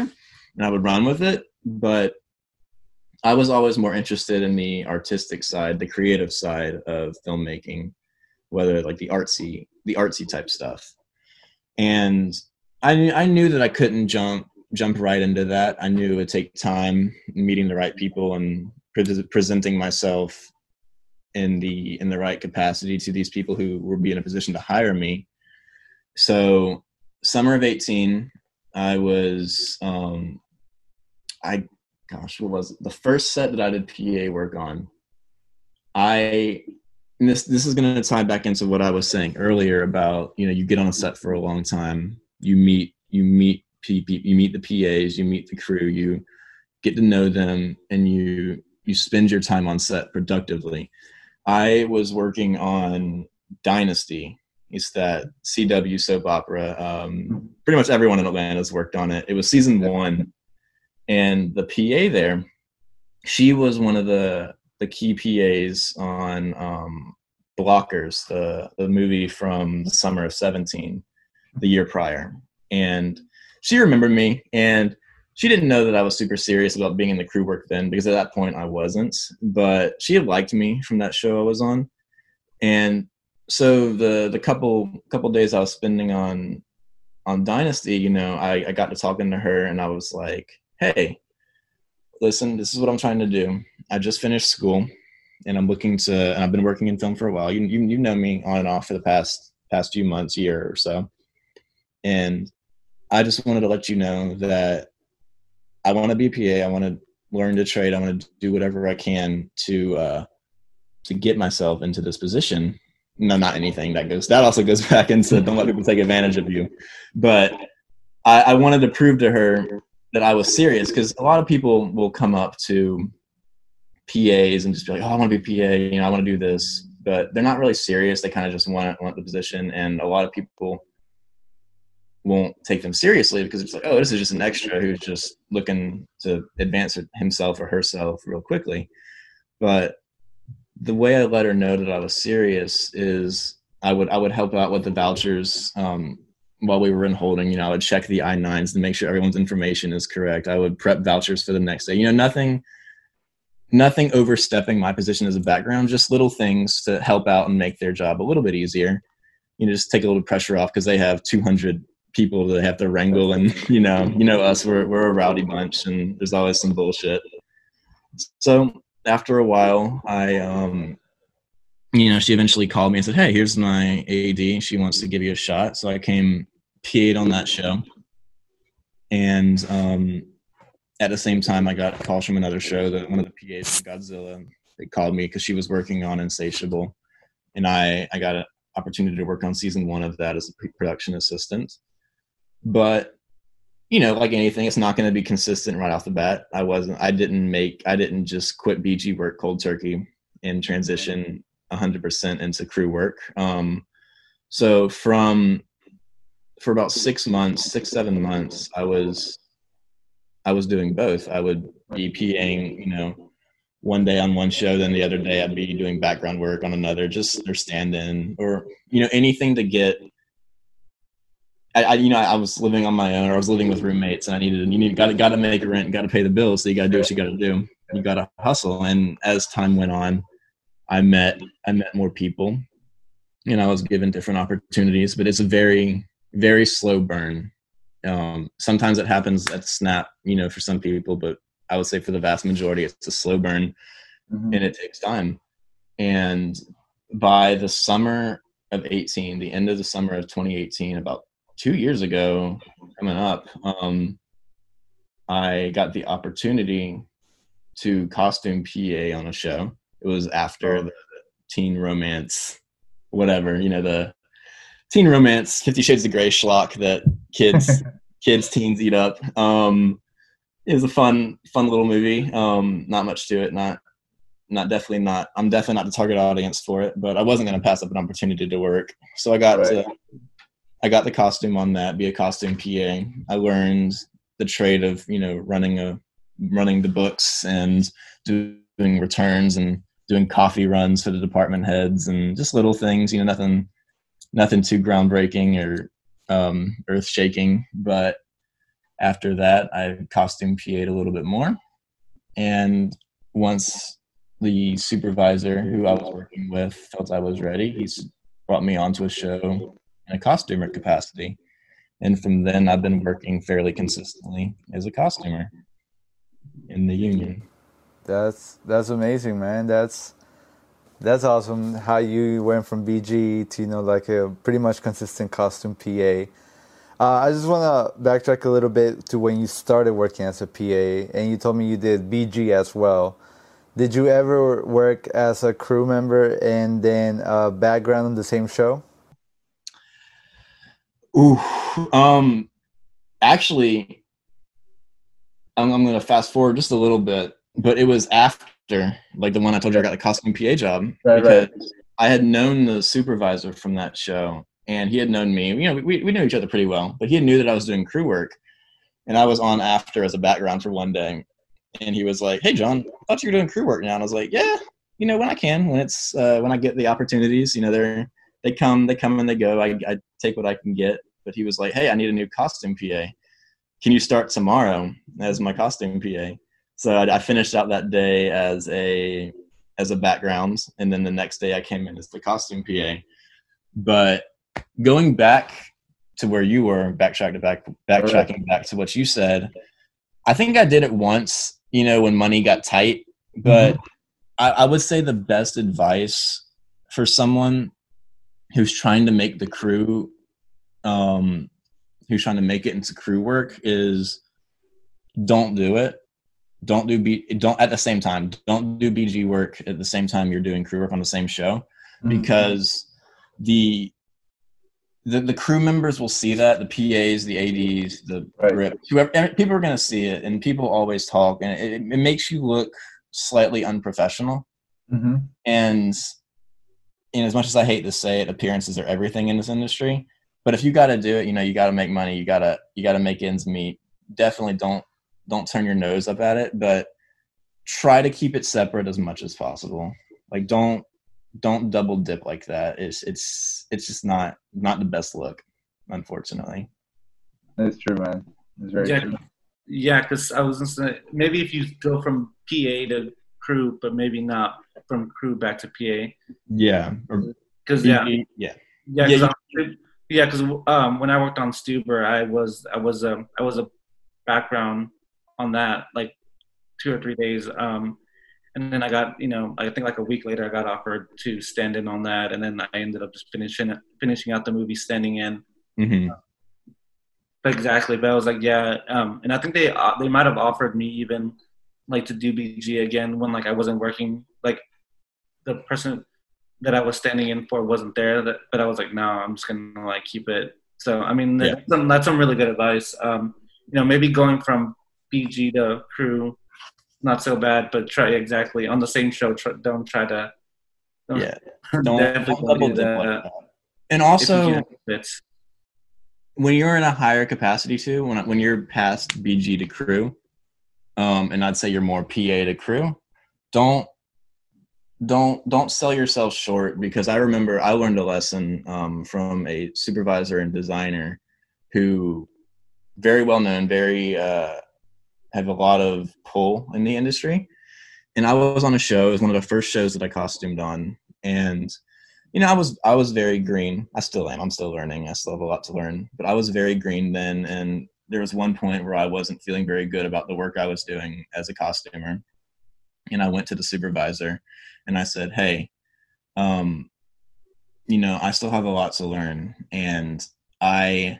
and I would run with it. But I was always more interested in the artistic side, the creative side of filmmaking, whether like the artsy, the artsy type stuff. And I, I knew that I couldn't jump, jump right into that. I knew it would take time meeting the right people and pre- presenting myself in the, in the right capacity to these people who would be in a position to hire me. So summer of eighteen, I was, um, I, gosh, what was it? The first set that I did P A work on, I, and this, this is going to tie back into what I was saying earlier about, you know, you get on a set for a long time, you meet, you meet people, you meet the P As, you meet the crew, you get to know them, and you, you spend your time on set productively. I was working on Dynasty. It's that C W soap opera. Um, pretty much everyone in Atlanta has worked on it. It was season one, and the P A there, she was one of the the key P As on um, Blockers, the the movie from the summer of seventeen, the year prior. And she remembered me, and she didn't know that I was super serious about being in the crew work then, because at that point I wasn't. But she had liked me from that show I was on, and so the, the couple couple days I was spending on on Dynasty, you know, I, I got to talking to her, and I was like, hey, listen, this is what I'm trying to do. I just finished school, and I'm looking to, and I've been working in film for a while. You you, you know me on and off for the past, past few months, year or so. And I just wanted to let you know that I want to be a P A. I want to learn to trade. I want to do whatever I can to uh, to get myself into this position. No, not anything that goes, that also goes back into don't let people take advantage of you. But I, I wanted to prove to her that I was serious, because a lot of people will come up to P As and just be like, oh, I want to be a P A, you know, I want to do this, but they're not really serious. They kind of just want, want the position. And a lot of people won't take them seriously, because it's like, oh, this is just an extra who's just looking to advance himself or herself real quickly. But the way I let her know that I was serious is I would, I would help out with the vouchers um, while we were in holding. You know, I would check the I nines to make sure everyone's information is correct. I would prep vouchers for the next day. You know, nothing, nothing overstepping my position as a background, just little things to help out and make their job a little bit easier. You know, just take a little pressure off, because they have two hundred people that they have to wrangle. And, you know, you know, us, we're, we're a rowdy bunch, and there's always some bullshit. So after a while, I, um, you know, she eventually called me and said, hey, here's my A D. She wants to give you a shot. So I came P A'd on that show. And um, at the same time, I got calls from another show that one of the P As from Godzilla, they called me because she was working on Insatiable. And I, I got an opportunity to work on season one of that as a pre-production assistant. But you know, like anything, it's not going to be consistent right off the bat. I wasn't, I didn't make, I didn't just quit B G work cold turkey and transition one hundred percent into crew work. Um, so from, for about six months, six, seven months, I was, I was doing both. I would be P A'ing, you know, one day on one show, then the other day I'd be doing background work on another, just their stand-in or, you know, anything to get, I, I, you know, I was living on my own. I was living with roommates, and I needed, you need, got to, got to make rent, got to pay the bills. So you got to do what you got to do. You got to hustle. And as time went on, I met, I met more people, and I was given different opportunities. But it's a very, very slow burn. Um, sometimes it happens at snap, you know, for some people, but I would say for the vast majority, it's a slow burn, mm-hmm. and it takes time. And by the summer of eighteen, the end of the summer of twenty eighteen, about two years ago coming up, um, I got the opportunity to costume P A on a show. It was after the teen romance, whatever, you know, the teen romance, Fifty Shades of Grey schlock that kids, kids, teens eat up. Um, it was a fun, fun little movie. Um, not much to it. Not, not definitely not, I'm definitely not the target audience for it, but I wasn't going to pass up an opportunity to work. So I got right. to, I got the costume on that, be a costume P A. I learned the trade of, you know, running a, running the books and doing returns and doing coffee runs for the department heads and just little things, you know, nothing, nothing too groundbreaking or um, earth shaking. But after that, I costume P A'd a little bit more. And once the supervisor who I was working with felt I was ready, he's brought me onto a show in a costumer capacity. And from then, I've been working fairly consistently as a costumer in the union. That's that's amazing, man. That's that's awesome how you went from B G to, you know, like a pretty much consistent costume P A. Uh, I just want to backtrack a little bit to when you started working as a P A, and you told me you did B G as well. Did you ever work as a crew member and then uh, background on the same show? Ooh, um, actually, I'm, I'm going to fast forward just a little bit, but it was after, like the one I told you I got the costume P A job. Right, because right. I had known the supervisor from that show. And he had known me, you know, we we knew each other pretty well, but he knew that I was doing crew work and I was on after as a background for one day. And he was like, "Hey, John, I thought you were doing crew work now." And I was like, "Yeah, you know, when I can, when it's, uh, when I get the opportunities, you know, they're, they come, they come and they go. I, I take what I can get." But he was like, "Hey, I need a new costume P A. Can you start tomorrow as my costume P A?" So I, I finished out that day as a, as a background. And then the next day I came in as the costume P A. But going back to where you were, backtrack to back, backtracking back to what you said, I think I did it once, you know, when money got tight. But mm-hmm. I, I would say the best advice for someone who's trying to make the crew, um, who's trying to make it into crew work is don't do it. Don't do B. Don't at the same time. Don't do B G work at the same time you're doing crew work on the same show, mm-hmm. because the The, the crew members will see that, the P As, the A Ds, the right. grip, whoever, people are going to see it, and people always talk, and it, it makes you look slightly unprofessional. Mm-hmm. And, and as much as I hate to say it, appearances are everything in this industry. But if you got to do it, you know, you got to make money, you got to you got to make ends meet. Definitely don't don't turn your nose up at it, but try to keep it separate as much as possible. Like don't. Don't double dip like that. It's it's it's just not not the best look, unfortunately. That's true, man. It's very yeah, true. Yeah, because I was listening. Maybe if you go from P A to crew, but maybe not from crew back to P A. Yeah. Because yeah, yeah, yeah, because yeah, yeah, um, when I worked on Stuber, I was I was um I was a background on that like two or three days. Um, And then I got, you know, I think like a week later I got offered to stand in on that. And then I ended up just finishing finishing out the movie standing in. Mm-hmm. But exactly. But I was like, yeah. Um, and I think they uh, they might have offered me even like to do B G again when like I wasn't working. Like the person that I was standing in for wasn't there. That, but I was like, no, I'm just going to like keep it. So, I mean, yeah. that's, some, that's some really good advice. Um, you know, maybe going from B G to crew, not so bad, but try exactly on the same show. Try, don't try to. Don't, yeah. Don't double dip like that. And also, when you're in a higher capacity too, when when you're past B G to crew, um, and I'd say you're more P A to crew, don't, don't, don't sell yourself short, because I remember I learned a lesson um, from a supervisor and designer who, very well known, very. Uh, have a lot of pull in the industry. And I was on a show, it was one of the first shows that I costumed on. And, you know, I was, I was very green. I still am. I'm still learning. I still have a lot to learn, but I was very green then. And there was one point where I wasn't feeling very good about the work I was doing as a costumer. And I went to the supervisor and I said, "Hey, um, you know, I still have a lot to learn. And I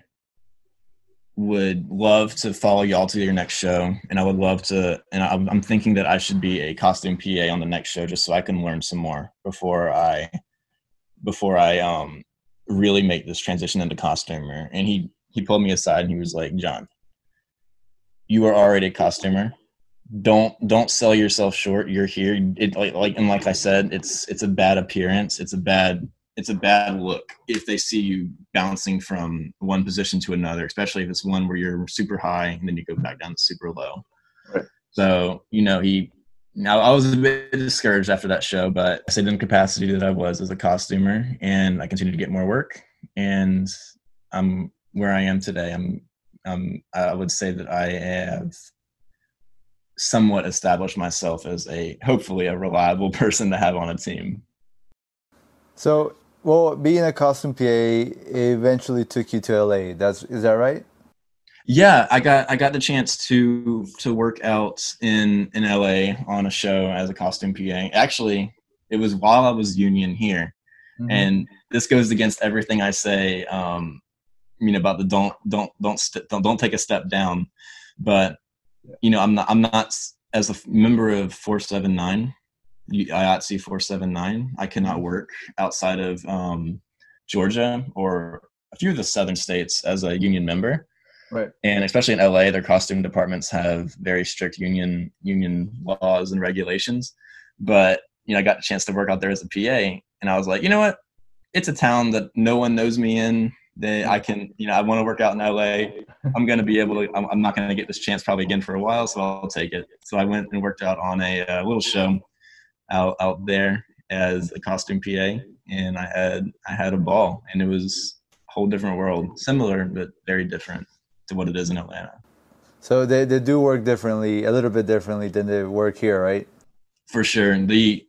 would love to follow y'all to your next show. And I would love to, and I'm, I'm thinking that I should be a costume P A on the next show just so I can learn some more before I, before I um really make this transition into costumer." And he, he pulled me aside and he was like, "John, you are already a costumer. Don't, don't sell yourself short. You're here." It like, like, and like I said, it's, it's a bad appearance. It's a bad It's a bad look if they see you bouncing from one position to another, especially if it's one where you're super high and then you go back down to super low. Right. So, you know, he, now I was a bit discouraged after that show, but I stayed in the capacity that I was as a costumer and I continued to get more work, and I'm where I am today. I'm, um, I would say that I have somewhat established myself as a, hopefully a reliable person to have on a team. So, Well, being a costume P A eventually took you to L A. That's is that right? Yeah, I got I got the chance to to work out in in L A on a show as a costume P A. Actually, it was while I was union here, mm-hmm. and this goes against everything I say. Um, you know about the don't don't don't st- don't don't take a step down, but you know I'm not I'm not as a member of four seventy-nine. I O T C four seventy-nine, I cannot work outside of um, Georgia or a few of the southern states as a union member. Right. And especially in L A, their costume departments have very strict union union laws and regulations. But, you know, I got a chance to work out there as a P A, and I was like, you know what? It's a town that no one knows me in. They, I can, you know, I want to work out in L A. I'm going to be able to, I'm, I'm not going to get this chance probably again for a while, so I'll take it. So I went and worked out on a, a little show out out there as a costume P A, and I had I had a ball, and it was a whole different world, similar but very different to what it is in Atlanta. So they, they do work differently, a little bit differently than they work here, right? For sure. And the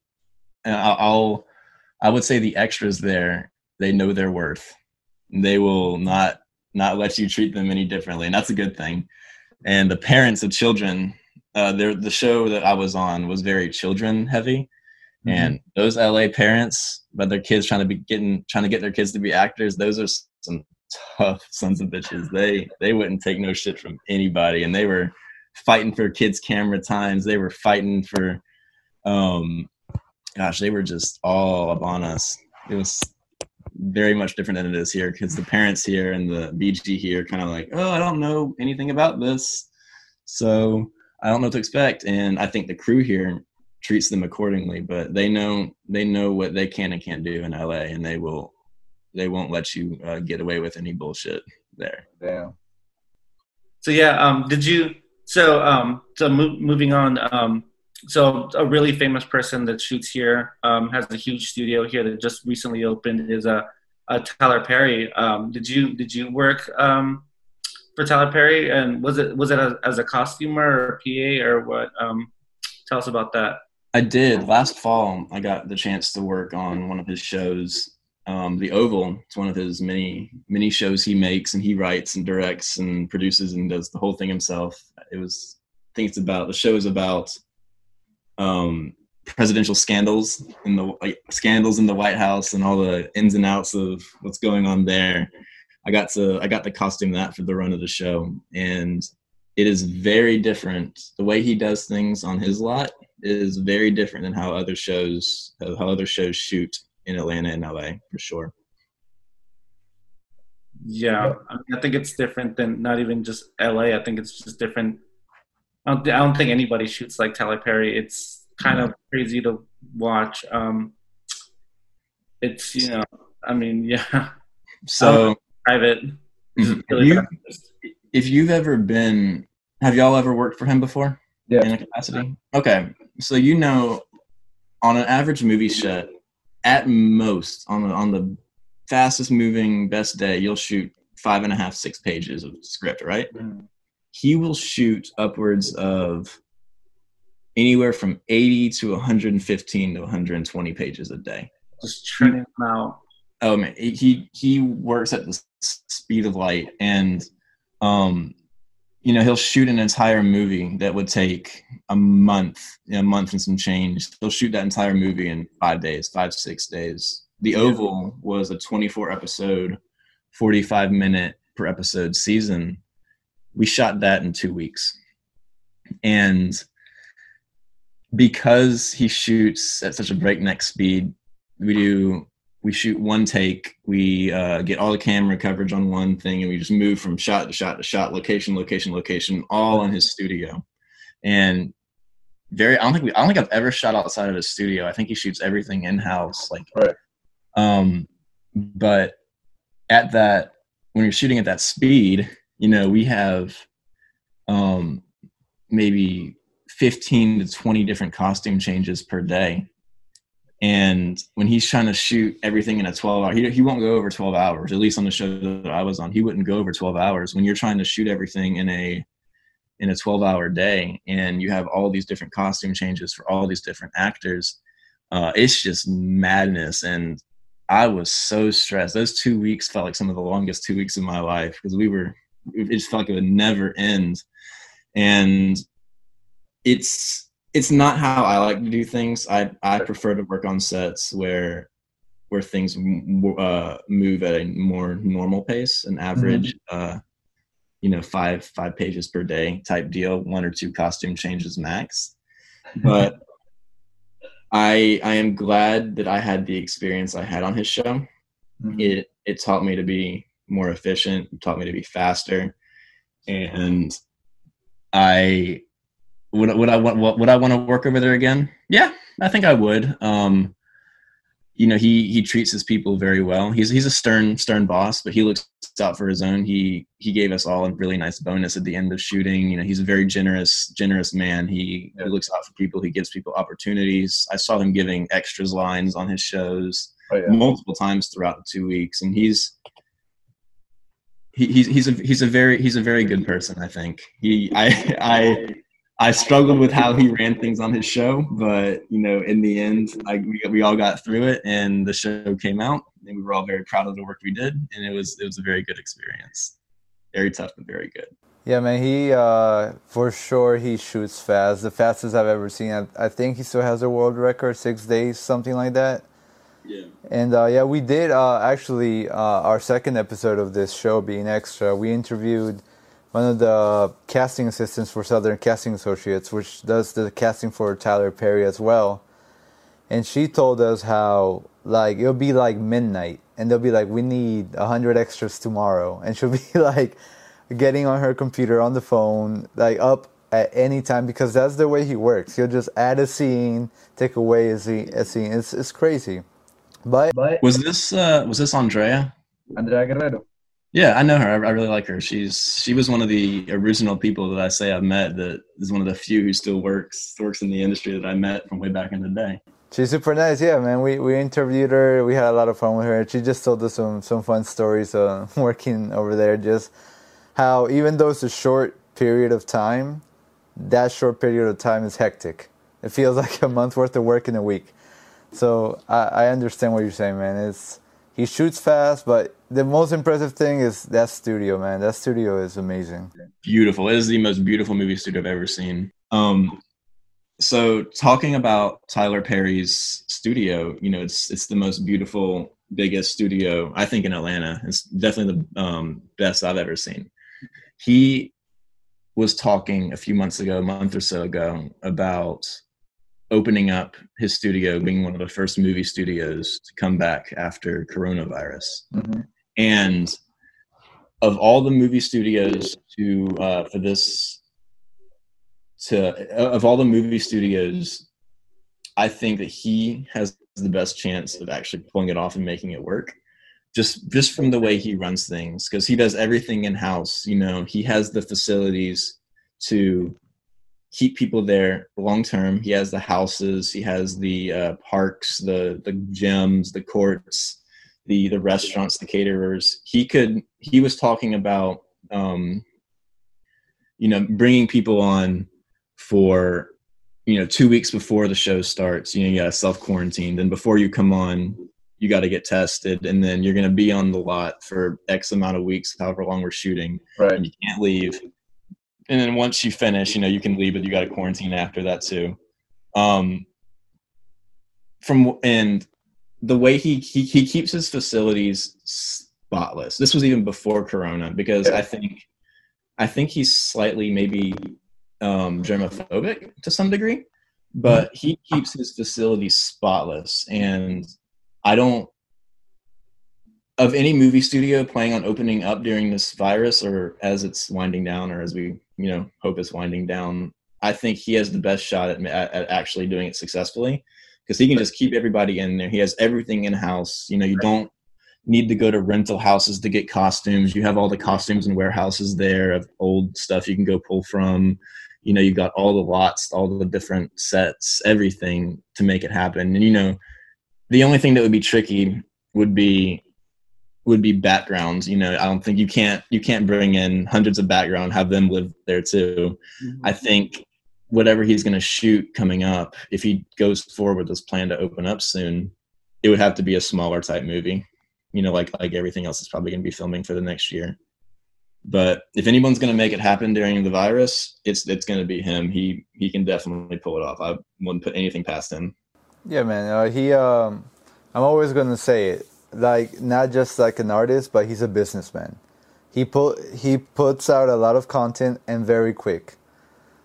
I'll I would say the extras there, they know their worth. They will not not let you treat them any differently, and that's a good thing. And the parents of children. Uh, there, the show that I was on was very children heavy, mm-hmm. and those L A parents, but their kids trying to be getting, trying to get their kids to be actors. Those are some tough sons of bitches. They, they wouldn't take no shit from anybody. And they were fighting for kids' camera times. They were fighting for, um, gosh, they were just all up on us. It was very much different than it is here. 'Cause the parents here and the B G here kind of like, oh, I don't know anything about this. So I don't know what to expect, and I think the crew here treats them accordingly. But they know they know what they can and can't do in L A, and they will they won't let you uh, get away with any bullshit there. Damn. So yeah, um, did you? So um, so move, moving on. Um, so a really famous person that shoots here um, has a huge studio here that just recently opened is a, a Tyler Perry. Um, did you did you work? Um, For Tyler Perry, and was it was it as, as a costumer or P A or what? Um, tell us about that. I did. Last fall, I got the chance to work on one of his shows, um, The Oval. It's one of his many many shows he makes, and he writes and directs and produces and does the whole thing himself. It was, I think it's about the show is about um, presidential scandals and the like, scandals in the White House and all the ins and outs of what's going on there. I got to I got the costume that for the run of the show, and it is very different. The way he does things on his lot is very different than how other shows how other shows shoot in Atlanta and L A, for sure. Yeah, I, mean, I think it's different than not even just L A. I think it's just different. I don't, I don't think anybody shoots like Tyler Perry. It's kind mm-hmm. of crazy to watch. Um, it's you know, I mean, yeah. So. Um, Private. Really you, if you've ever been, have y'all ever worked for him before? Yeah. In a capacity? Okay. So you know, on an average movie set, at most, on the, on the fastest moving, best day, you'll shoot five and a half, six pages of script, right? Mm. He will shoot upwards of anywhere from eighty to one hundred fifteen to one hundred twenty pages a day. Just churning them out. Oh man, he he works at the speed of light, and um, you know he'll shoot an entire movie that would take a month, a month and some change. He'll shoot that entire movie in five days, five six days. The Oval was a twenty-four episode, forty-five minute per episode season. We shot that in two weeks, and because he shoots at such a breakneck speed, we do. We shoot one take, we uh, get all the camera coverage on one thing, and we just move from shot to shot to shot, location, location, location, all in his studio. And very, I don't think we, I don't think I've ever shot outside of his studio. I think he shoots everything in-house. Like, right. um, but at that, when you're shooting at that speed, you know, we have um, maybe fifteen to twenty different costume changes per day. And when he's trying to shoot everything in a twelve hour, he, he won't go over twelve hours, at least on the show that I was on, he wouldn't go over twelve hours. When you're trying to shoot everything in a, in a twelve hour day, and you have all these different costume changes for all these different actors, uh, it's just madness. And I was so stressed. Those two weeks felt like some of the longest two weeks of my life, because we were, it just felt like it would never end. And it's, it's not how I like to do things. I, I prefer to work on sets where, where things uh, move at a more normal pace, an average, mm-hmm. uh, you know, five, five pages per day type deal, one or two costume changes max. But I, I am glad that I had the experience I had on his show. Mm-hmm. It, it taught me to be more efficient. It taught me to be faster. And I, would, would I want, would I want to work over there again? Yeah, I think I would. Um, You know, he, he treats his people very well. He's he's a stern stern boss, but he looks out for his own. He he gave us all a really nice bonus at the end of shooting. You know, he's a very generous generous man. He, he looks out for people. He gives people opportunities. I saw him giving extras lines on his shows oh, yeah. multiple times throughout the two weeks, and he's he, he's he's a he's a very he's a very good person. I think he I I. I struggled with how he ran things on his show, but, you know, in the end, like we we all got through it, and the show came out, and we were all very proud of the work we did, and it was it was a very good experience. Very tough, but very good. Yeah, man, he, uh, for sure, he shoots fast. The fastest I've ever seen. I, I think he still has a world record, six days, something like that. Yeah. And, uh, yeah, we did, uh, actually, uh, our second episode of this show, Being Extra, we interviewed one of the casting assistants for Southern Casting Associates, which does the casting for Tyler Perry as well. And she told us how, like, it'll be like midnight, and they'll be like, we need one hundred extras tomorrow. And she'll be, like, getting on her computer, on the phone, like, up at any time, because that's the way he works. He'll just add a scene, take away a scene. A scene. It's it's crazy. But was this uh, was this Andrea? Andrea Guerrero. Yeah, I know her. I really like her. She's she was one of the original people that I say I've met, that is one of the few who still works works in the industry that I met from way back in the day. She's super nice. Yeah, man. We we interviewed her. We had a lot of fun with her. She just told us some, some fun stories uh, working over there. Just how, even though it's a short period of time, that short period of time is hectic. It feels like a month worth of work in a week. So I, I understand what you're saying, man. It's He shoots fast, but the most impressive thing is that studio, man. That studio is amazing. Beautiful. It is the most beautiful movie studio I've ever seen. Um, so talking about Tyler Perry's studio, you know, it's it's the most beautiful, biggest studio, I think, in Atlanta. It's definitely the um, best I've ever seen. He was talking a few months ago, a month or so ago, about opening up his studio, being one of the first movie studios to come back after coronavirus. Mm-hmm. And of all the movie studios to, uh, for this, to, of all the movie studios, I think that he has the best chance of actually pulling it off and making it work. Just, just from the way he runs things, because he does everything in house. You know, he has the facilities to keep people there long term. He has the houses, he has the uh, parks, the the gyms, the courts, the the restaurants, the caterers. He could. He was talking about, um, you know, bringing people on for, you know, two weeks before the show starts. You know, you got to self quarantine. Then before you come on, you got to get tested, and then you're going to be on the lot for X amount of weeks, however long we're shooting. Right. And you can't leave. And then once you finish, you know, you can leave, but you got to quarantine after that too. Um, from and the way he, he he keeps his facilities spotless. This was even before Corona, because I think I think he's slightly maybe um, germophobic to some degree, but he keeps his facilities spotless. And I don't. Of any movie studio planning on opening up during this virus, or as it's winding down, or as we, you know, hope it's winding down, I think he has the best shot at, at, at actually doing it successfully, because he can just keep everybody in there. He has everything in house. You know, you don't need to go to rental houses to get costumes. You have all the costumes and warehouses there of old stuff you can go pull from. You know, you've got all the lots, all the different sets, everything to make it happen. And, you know, the only thing that would be tricky would be, would be backgrounds. You know, I don't think you can't, you can't bring in hundreds of background, have them live there too. Mm-hmm. I think whatever he's going to shoot coming up, if he goes forward with this plan to open up soon, it would have to be a smaller type movie, you know, like like everything else is probably going to be filming for the next year. But if anyone's going to make it happen during the virus, it's it's going to be him. He he can definitely pull it off. I wouldn't put anything past him. Yeah, man. Uh, he, um, I'm always going to say it, like not just like an artist, but he's a businessman. He put he puts out a lot of content and very quick.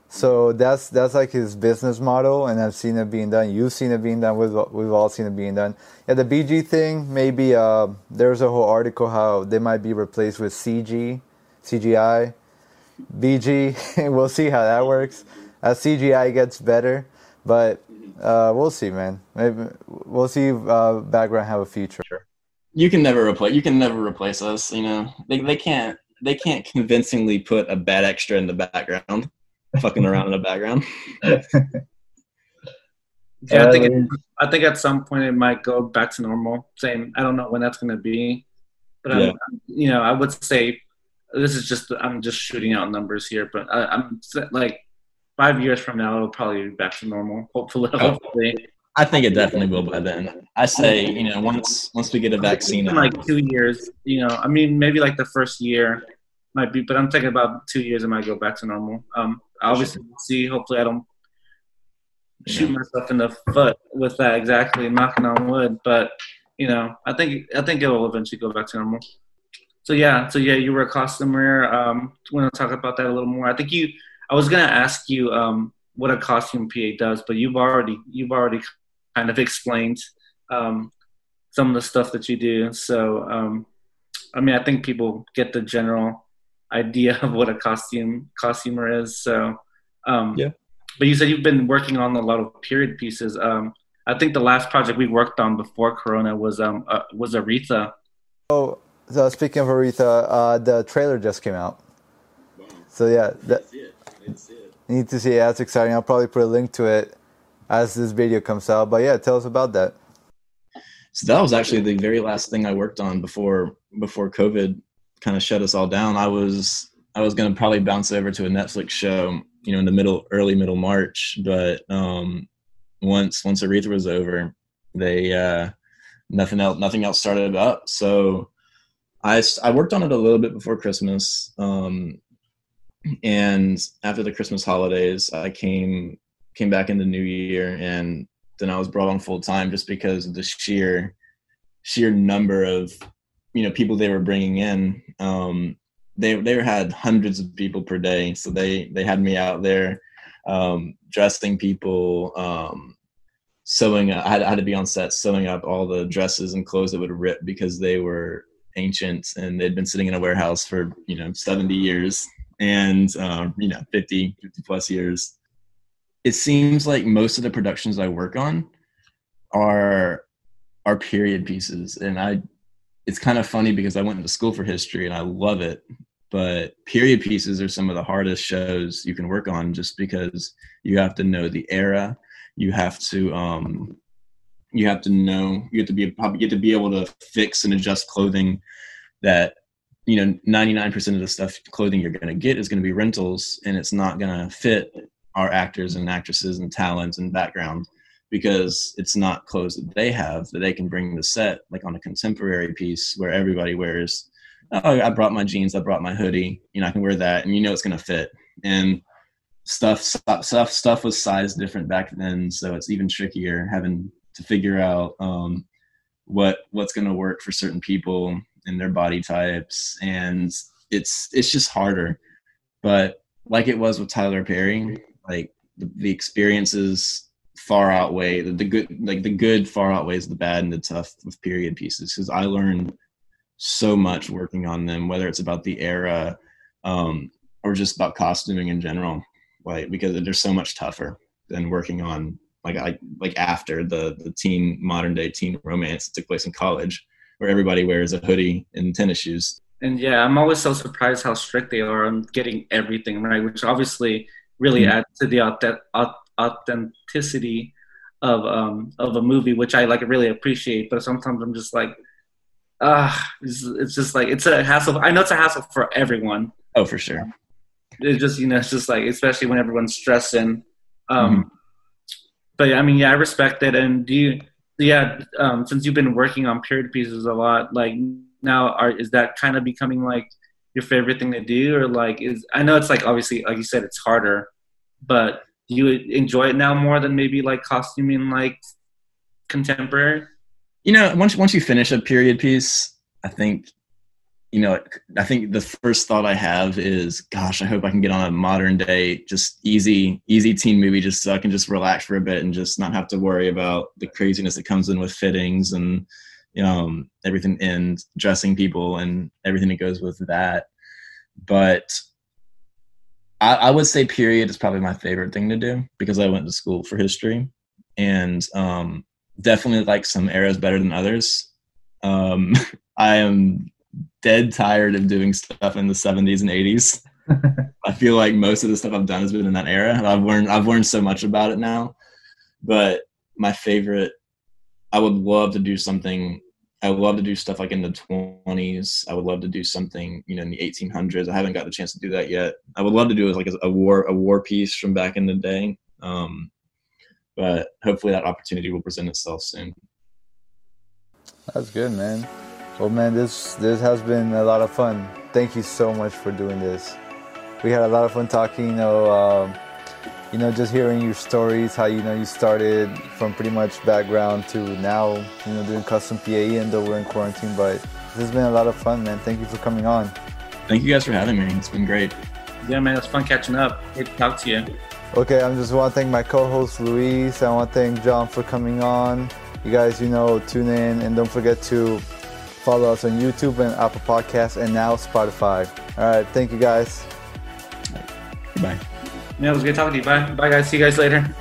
So that's that's like his business model, and I've seen it being done. You've seen it being done. We've, we've all seen it being done. Yeah, the B G thing, maybe uh, there's a whole article how they might be replaced with C G, C G I, B G. We'll see how that works. As C G I gets better, but uh, we'll see, man. Maybe we'll see if uh, background have a future. You can never replace. You can never replace us. You know, they they can't they can't convincingly put a bad extra in the background. Fucking around in the background. Yeah, I think it, I think at some point it might go back to normal. Same. I don't know when that's going to be, but yeah. I'm, you know, I would say this is just I'm just shooting out numbers here, but I, I'm like five years from now it'll probably be back to normal. Hopefully, hopefully. I think it definitely will by then. I say, you know, once once we get a vaccine, in like two years. You know, I mean, maybe like the first year might be, but I'm thinking about two years it might go back to normal. Um. Obviously, we'll see. Hopefully, I don't shoot myself in the foot with that exactly, knocking on wood. But, you know, I think I think it will eventually go back to normal. So, yeah. So, yeah, you were a costumer. Um, I want to talk about that a little more. I think you – I was going to ask you um, what a costume P A does, but you've already you've already kind of explained um, some of the stuff that you do. So, um, I mean, I think people get the general – idea of what a costume costumer is. So um yeah, but you said you've been working on a lot of period pieces. um I think the last project we worked on before Corona was um uh, was Aretha. Oh, so speaking of Aretha, uh the trailer just came out. Wow. So yeah, that, I need to see it. That's exciting. I'll probably put a link to it as this video comes out, but yeah, tell us about that. So that was actually the very last thing I worked on before before COVID kind of shut us all down. I was I was gonna probably bounce over to a Netflix show, you know, in the middle, early middle March. But um, once once Aretha was over, they uh, nothing else nothing else started up. So I I worked on it a little bit before Christmas, um, and after the Christmas holidays, I came came back in the new year, and then I was brought on full time just because of the sheer sheer number of, you know, people they were bringing in. um, they, they had hundreds of people per day. So they, they had me out there, um, dressing people, um, sewing. I had, I had to be on set, sewing up all the dresses and clothes that would rip because they were ancient and they'd been sitting in a warehouse for, you know, seventy years and, um, you know, fifty, fifty plus years. It seems like most of the productions I work on are, are period pieces. And I, it's kind of funny because I went to school for history and I love it, but period pieces are some of the hardest shows you can work on just because you have to know the era. You have to, um, you have to know, you have to be, you have to be able to fix and adjust clothing that, you know, ninety-nine percent of the stuff clothing you're going to get is going to be rentals, and it's not going to fit our actors and actresses and talents and background, because it's not clothes that they have that they can bring to the set, like on a contemporary piece where everybody wears, oh, I brought my jeans, I brought my hoodie, you know, I can wear that, and you know it's going to fit. And stuff, stuff, stuff was sized different back then, so it's even trickier having to figure out um, what what's going to work for certain people and their body types, and it's it's just harder. But like it was with Tyler Perry, like the, the experiences far outweigh the, the good, like the good far outweighs the bad and the tough with period pieces, because I learned so much working on them, whether it's about the era um, or just about costuming in general, like because they're so much tougher than working on like I like after the the teen modern day teen romance that took place in college, where everybody wears a hoodie and tennis shoes. And yeah, I'm always so surprised how strict they are on getting everything right, which obviously really mm-hmm. adds to the authentic. authenticity of um of a movie, which I like really appreciate. But sometimes I'm just like, ah, it's, it's just like it's a hassle. I know it's a hassle for everyone. Oh, for sure. It's just, you know, it's just like, especially when everyone's stressing. Um, mm-hmm. But yeah, I mean, yeah, I respect it. And do you yeah, um, since you've been working on period pieces a lot, like now, are, is that kind of becoming like your favorite thing to do, or like is? I know it's like obviously, like you said, it's harder, but do you enjoy it now more than maybe like costuming, like contemporary? You know, once once you finish a period piece, I think, you know, I think the first thought I have is, gosh, I hope I can get on a modern day, just easy, easy teen movie, just so I can just relax for a bit and just not have to worry about the craziness that comes in with fittings and, you know, everything in dressing people and everything that goes with that. But I, I would say period is probably my favorite thing to do, because I went to school for history, and um, definitely like some eras better than others. Um, I am dead tired of doing stuff in the seventies and eighties. I feel like most of the stuff I've done has been in that era. And I've learned, I've learned so much about it now, but my favorite, I would love to do something. I would love to do stuff like in the twenties. I would love to do something, you know, in the eighteen hundreds. I haven't got the chance to do that yet. I would love to do it like a war, a war piece from back in the day. Um, but hopefully that opportunity will present itself soon. That's good, man. Well, man, this this has been a lot of fun. Thank you so much for doing this. We had a lot of fun talking, you know, um, you know, just hearing your stories, how, you know, you started from pretty much background to now, you know, doing custom P A E, and though we're in quarantine, but this has been a lot of fun, man. Thank you for coming on. Thank you guys for having me. It's been great. Yeah, man, it's fun catching up. Great to talk to you. Okay, I just want to thank my co-host, Luis. I want to thank John for coming on. You guys, you know, tune in, and don't forget to follow us on YouTube and Apple Podcasts, and now Spotify. All right, thank you, guys. Bye. Yeah, it was good talking to you. Bye. Bye, guys. See you guys later.